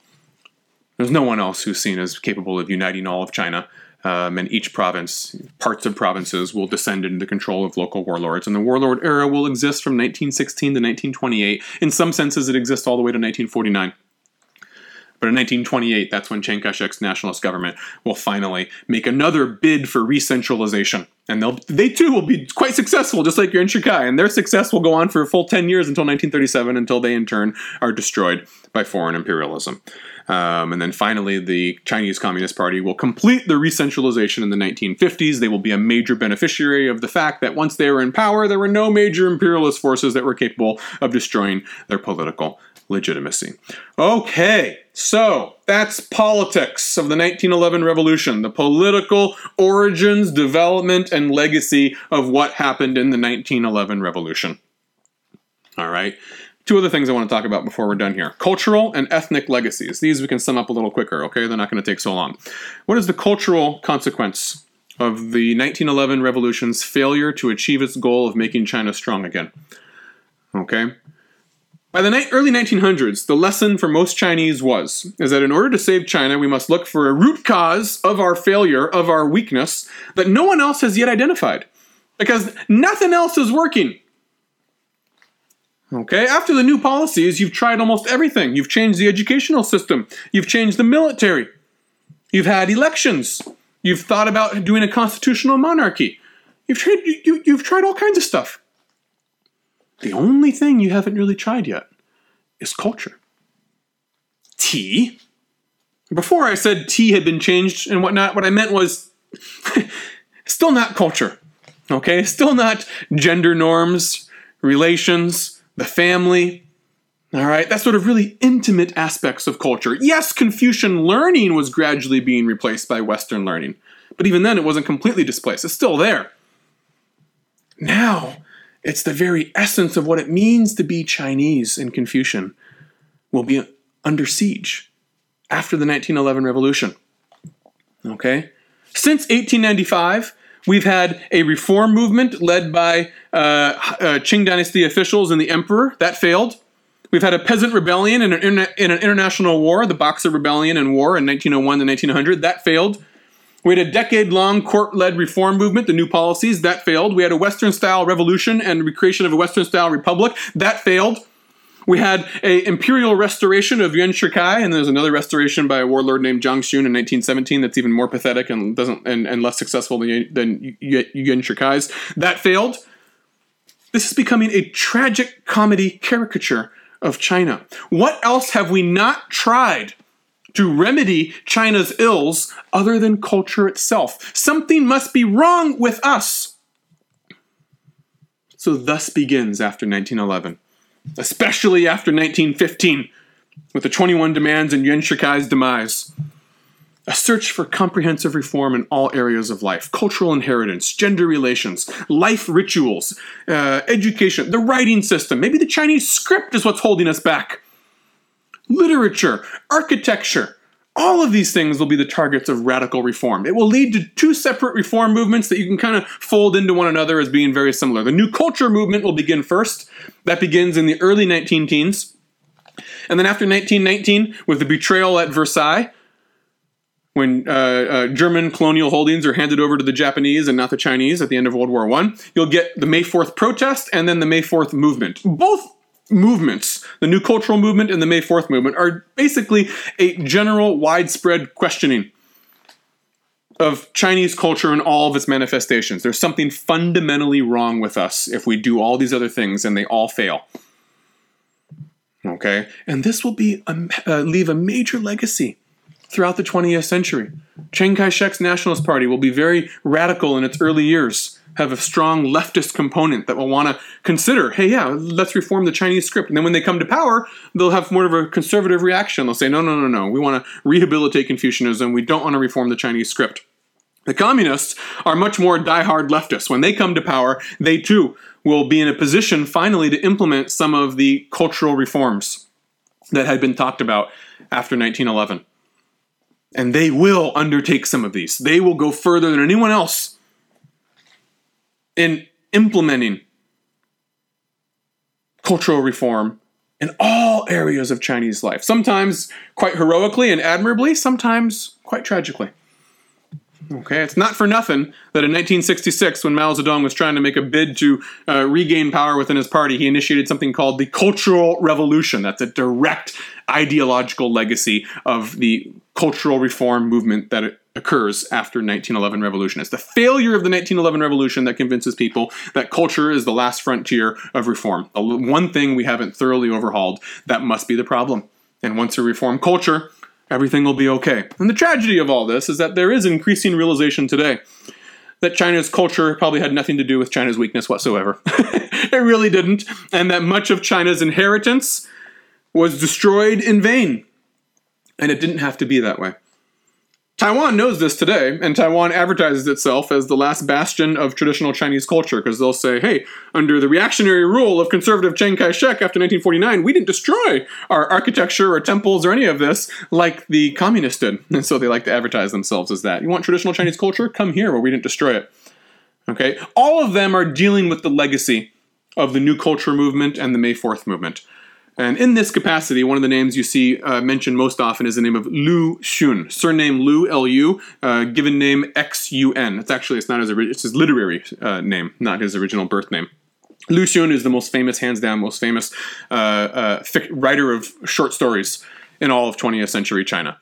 There's no one else who's seen as capable of uniting all of China. And each province, parts of provinces, will descend into the control of local warlords. And the warlord era will exist from 1916 to 1928. In some senses, it exists all the way to 1949. But in 1928, that's when Chiang Kai-shek's nationalist government will finally make another bid for re-centralization. And they too will be quite successful, just like Yuan Shikai. And their success will go on for a full 10 years until 1937, until they in turn are destroyed by foreign imperialism. And then finally, the Chinese Communist Party will complete the re-centralization in the 1950s. They will be a major beneficiary of the fact that once they were in power, there were no major imperialist forces that were capable of destroying their political legitimacy. Okay, so that's politics of the 1911 revolution, the political origins, development, and legacy of what happened in the 1911 revolution. All right. Two other things I want to talk about before we're done here. Cultural and ethnic legacies. These we can sum up a little quicker, okay? They're not going to take so long. What is the cultural consequence of the 1911 revolution's failure to achieve its goal of making China strong again? Okay? By the early 1900s, the lesson for most Chinese is that in order to save China, we must look for a root cause of our failure, of our weakness, that no one else has yet identified. Because nothing else is working. Okay, after the new policies, you've tried almost everything. You've changed the educational system. You've changed the military. You've had elections. You've thought about doing a constitutional monarchy. You've tried all kinds of stuff. The only thing you haven't really tried yet is culture. Tea. Before I said tea had been changed and whatnot, what I meant was still not culture. Okay, still not gender norms, relations, the family, all right? That's sort of really intimate aspects of culture. Yes, Confucian learning was gradually being replaced by Western learning, but even then it wasn't completely displaced. It's still there. Now, it's the very essence of what it means to be Chinese and Confucian will be under siege after the 1911 revolution. Okay? Since 1895, we've had a reform movement led by Qing dynasty officials and the emperor. That failed. We've had a peasant rebellion and an international war, the Boxer Rebellion and War in 1901 to 1900. That failed. We had a decade-long court-led reform movement, the New Policies. That failed. We had a Western-style revolution and recreation of a Western-style republic. That failed. We had an imperial restoration of Yuan Shikai, and there's another restoration by a warlord named Zhang Xun in 1917 that's even more pathetic and doesn't and less successful than Yuan Shikai's. That failed. This is becoming a tragic comedy caricature of China. What else have we not tried to remedy China's ills other than culture itself? Something must be wrong with us. So thus begins after 1911, especially after 1915, with the 21 demands and Yuan Shikai's demise, a search for comprehensive reform in all areas of life: cultural inheritance, gender relations, life rituals, education, the writing system. Maybe the Chinese script is what's holding us back. Literature, architecture, all of these things will be the targets of radical reform. It will lead to two separate reform movements that you can kind of fold into one another as being very similar. The New Culture movement will begin first. That begins in the early 1910s. And then after 1919, with the betrayal at Versailles, when German colonial holdings are handed over to the Japanese and not the Chinese at the end of World War I, you'll get the May 4th protest and then the May 4th movement. Both movements, the New Cultural movement and the May 4th movement, are basically a general, widespread questioning of Chinese culture and all of its manifestations. There's something fundamentally wrong with us if we do all these other things and they all fail. Okay? And this will be leave a major legacy throughout the 20th century. Chiang Kai-shek's Nationalist Party will be very radical in its early years, have a strong leftist component that will want to consider, hey, yeah, let's reform the Chinese script. And then when they come to power, they'll have more of a conservative reaction. They'll say, no, we want to rehabilitate Confucianism. We don't want to reform the Chinese script. The communists are much more diehard leftists. When they come to power, they too will be in a position finally to implement some of the cultural reforms that had been talked about after 1911. And they will undertake some of these. They will go further than anyone else in implementing cultural reform in all areas of Chinese life. Sometimes quite heroically and admirably, sometimes quite tragically. Okay, it's not for nothing that in 1966, when Mao Zedong was trying to make a bid to regain power within his party, he initiated something called the Cultural Revolution. That's a direct ideological legacy of the cultural reform movement that occurs after 1911 revolution. It's the failure of the 1911 revolution that convinces people that culture is the last frontier of reform. One thing we haven't thoroughly overhauled, that must be the problem. And once we reform culture, everything will be okay. And the tragedy of all this is that there is increasing realization today that China's culture probably had nothing to do with China's weakness whatsoever. It really didn't. And that much of China's inheritance was destroyed in vain. And it didn't have to be that way. Taiwan knows this today, and Taiwan advertises itself as the last bastion of traditional Chinese culture, because they'll say, hey, under the reactionary rule of conservative Chiang Kai-shek after 1949, we didn't destroy our architecture or temples or any of this like the communists did. And so they like to advertise themselves as that. You want traditional Chinese culture? Come here where we didn't destroy it. Okay? All of them are dealing with the legacy of the New Culture movement and the May 4th movement. And in this capacity, one of the names you see mentioned most often is the name of Lu Xun, surname Lu, L-U, given name X-U-N. It's actually, it's his literary name, not his original birth name. Lu Xun is the most famous, hands down, writer of short stories in all of 20th century China.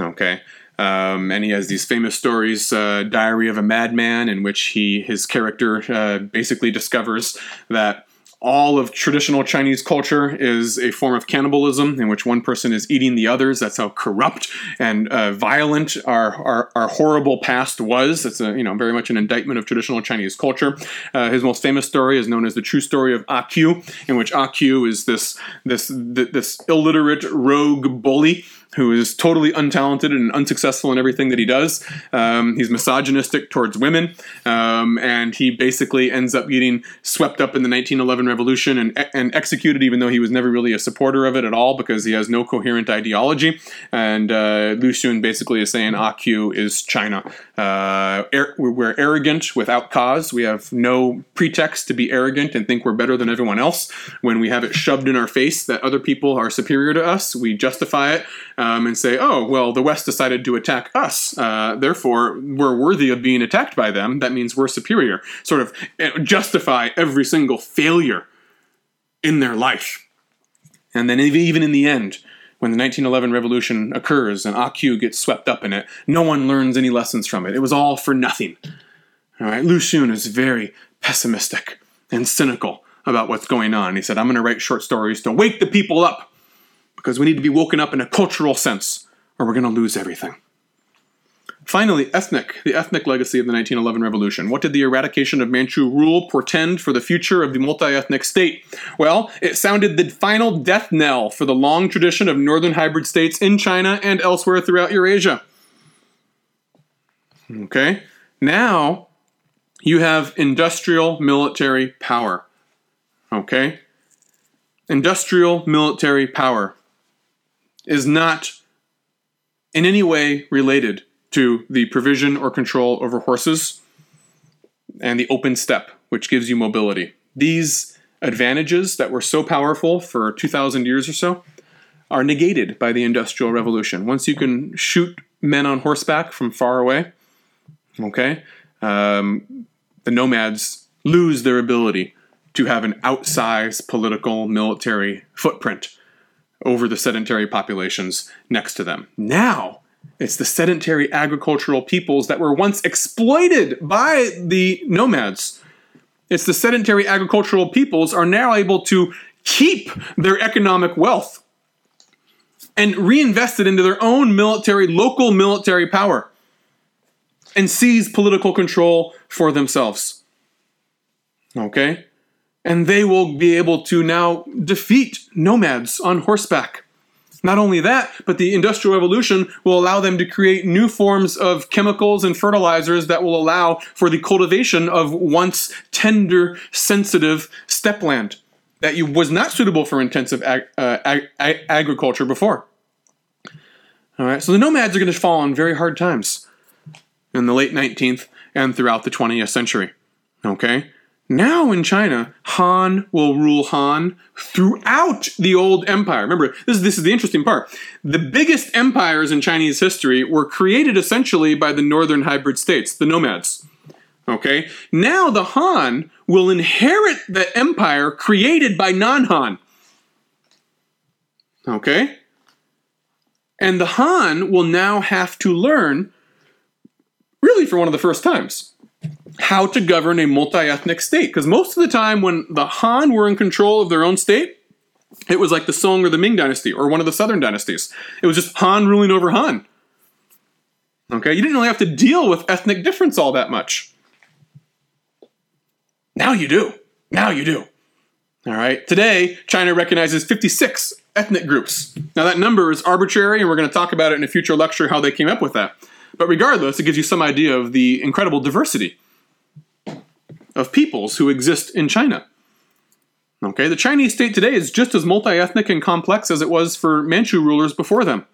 Okay. And he has these famous stories, Diary of a Madman, in which his character basically discovers that all of traditional Chinese culture is a form of cannibalism in which one person is eating the others. That's how corrupt and violent our horrible past was. It's very much an indictment of traditional Chinese culture. His most famous story is known as the true story of Ah Q, in which Ah Q is this illiterate rogue bully who is totally untalented and unsuccessful in everything that he does. He's misogynistic towards women, and he basically ends up getting swept up in the 1911 revolution and executed, even though he was never really a supporter of it at all, because he has no coherent ideology. And Lu Xun basically is saying Ah Q is China. We're arrogant without cause. We have no pretext to be arrogant and think we're better than everyone else. When we have it shoved in our face that other people are superior to us, we justify it and say, oh, well, the West decided to attack us. Therefore, we're worthy of being attacked by them. That means we're superior. Sort of justify every single failure in their life. And then even in the end, when the 1911 revolution occurs and Ah Q gets swept up in it, no one learns any lessons from it. It was all for nothing. All right, Lu Xun is very pessimistic and cynical about what's going on. He said, I'm going to write short stories to wake the people up, because we need to be woken up in a cultural sense, or we're going to lose everything. Finally, the ethnic legacy of the 1911 revolution. What did the eradication of Manchu rule portend for the future of the multi-ethnic state? Well, it sounded the final death knell for the long tradition of northern hybrid states in China and elsewhere throughout Eurasia. Okay, now you have industrial military power. Okay, industrial military power is not in any way related to the provision or control over horses and the open steppe, which gives you mobility. These advantages that were so powerful for 2,000 years or so are negated by the Industrial Revolution. Once you can shoot men on horseback from far away, okay, the nomads lose their ability to have an outsized political military footprint over the sedentary populations next to them. Now, it's the sedentary agricultural peoples that were once exploited by the nomads. It's the sedentary agricultural peoples are now able to keep their economic wealth and reinvest it into their own military, local military power, and seize political control for themselves. Okay? And they will be able to now defeat nomads on horseback. Not only that, but the Industrial Revolution will allow them to create new forms of chemicals and fertilizers that will allow for the cultivation of once tender, sensitive steppe land that was not suitable for intensive agriculture before. All right, so the nomads are going to fall on very hard times in the late 19th and throughout the 20th century. Okay? Now in China, Han will rule Han throughout the old empire. Remember, this is the interesting part. The biggest empires in Chinese history were created essentially by the northern hybrid states, the nomads. Okay? Now the Han will inherit the empire created by non-Han. Okay? And the Han will now have to learn, really for one of the first times, how to govern a multi-ethnic state. Because most of the time when the Han were in control of their own state, it was like the Song or the Ming dynasty or one of the southern dynasties. It was just Han ruling over Han. Okay, you didn't really have to deal with ethnic difference all that much. Now you do. Now you do. All right, today China recognizes 56 ethnic groups. Now that number is arbitrary, and we're going to talk about it in a future lecture how they came up with that. But regardless, it gives you some idea of the incredible diversity of peoples who exist in China. Okay, the Chinese state today is just as multi-ethnic and complex as it was for Manchu rulers before them.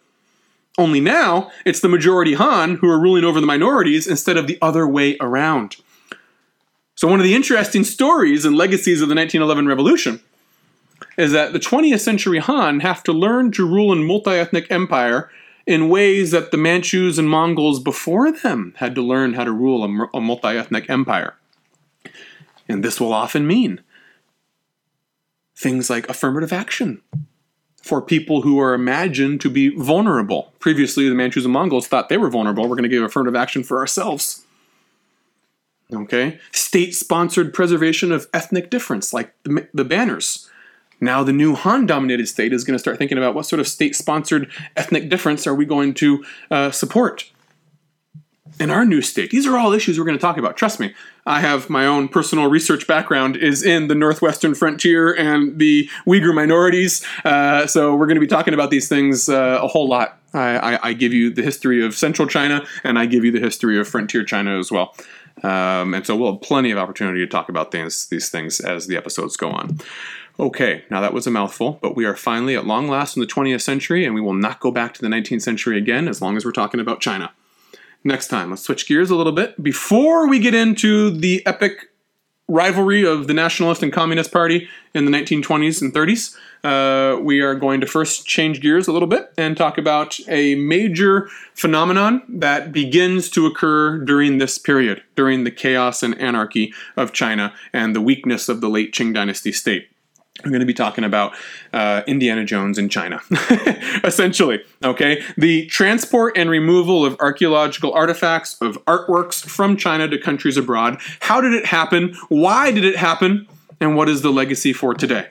Only now, it's the majority Han who are ruling over the minorities instead of the other way around. So one of the interesting stories and legacies of the 1911 revolution is that the 20th century Han have to learn to rule a multi-ethnic empire in ways that the Manchus and Mongols before them had to learn how to rule a multi-ethnic empire. And this will often mean things like affirmative action for people who are imagined to be vulnerable. Previously, the Manchus and Mongols thought they were vulnerable. We're going to give affirmative action for ourselves. Okay? State-sponsored preservation of ethnic difference, like the banners. Now the new Han-dominated state is going to start thinking about what sort of state-sponsored ethnic difference are we going to support. and our new state. These are all issues we're going to talk about. Trust me, I have my own personal research background is in the northwestern frontier and the Uyghur minorities. So we're going to be talking about these things a whole lot. I give you the history of central China, and I give you the history of frontier China as well. And so we'll have plenty of opportunity to talk about these things as the episodes go on. Okay, now that was a mouthful, but we are finally at long last in the 20th century, and we will not go back to the 19th century again as long as we're talking about China. Next time, let's switch gears a little bit. Before we get into the epic rivalry of the Nationalist and Communist Party in the 1920s and 30s, we are going to first change gears a little bit and talk about a major phenomenon that begins to occur during this period, during the chaos and anarchy of China and the weakness of the late Qing dynasty state. We're going to be talking about Indiana Jones in China, essentially, okay? The transport and removal of archaeological artifacts, of artworks from China to countries abroad. How did it happen? Why did it happen? And what is the legacy for today?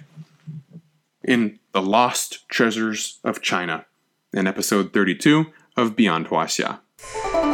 In The Lost Treasures of China, in episode 32 of Beyond Huaxia.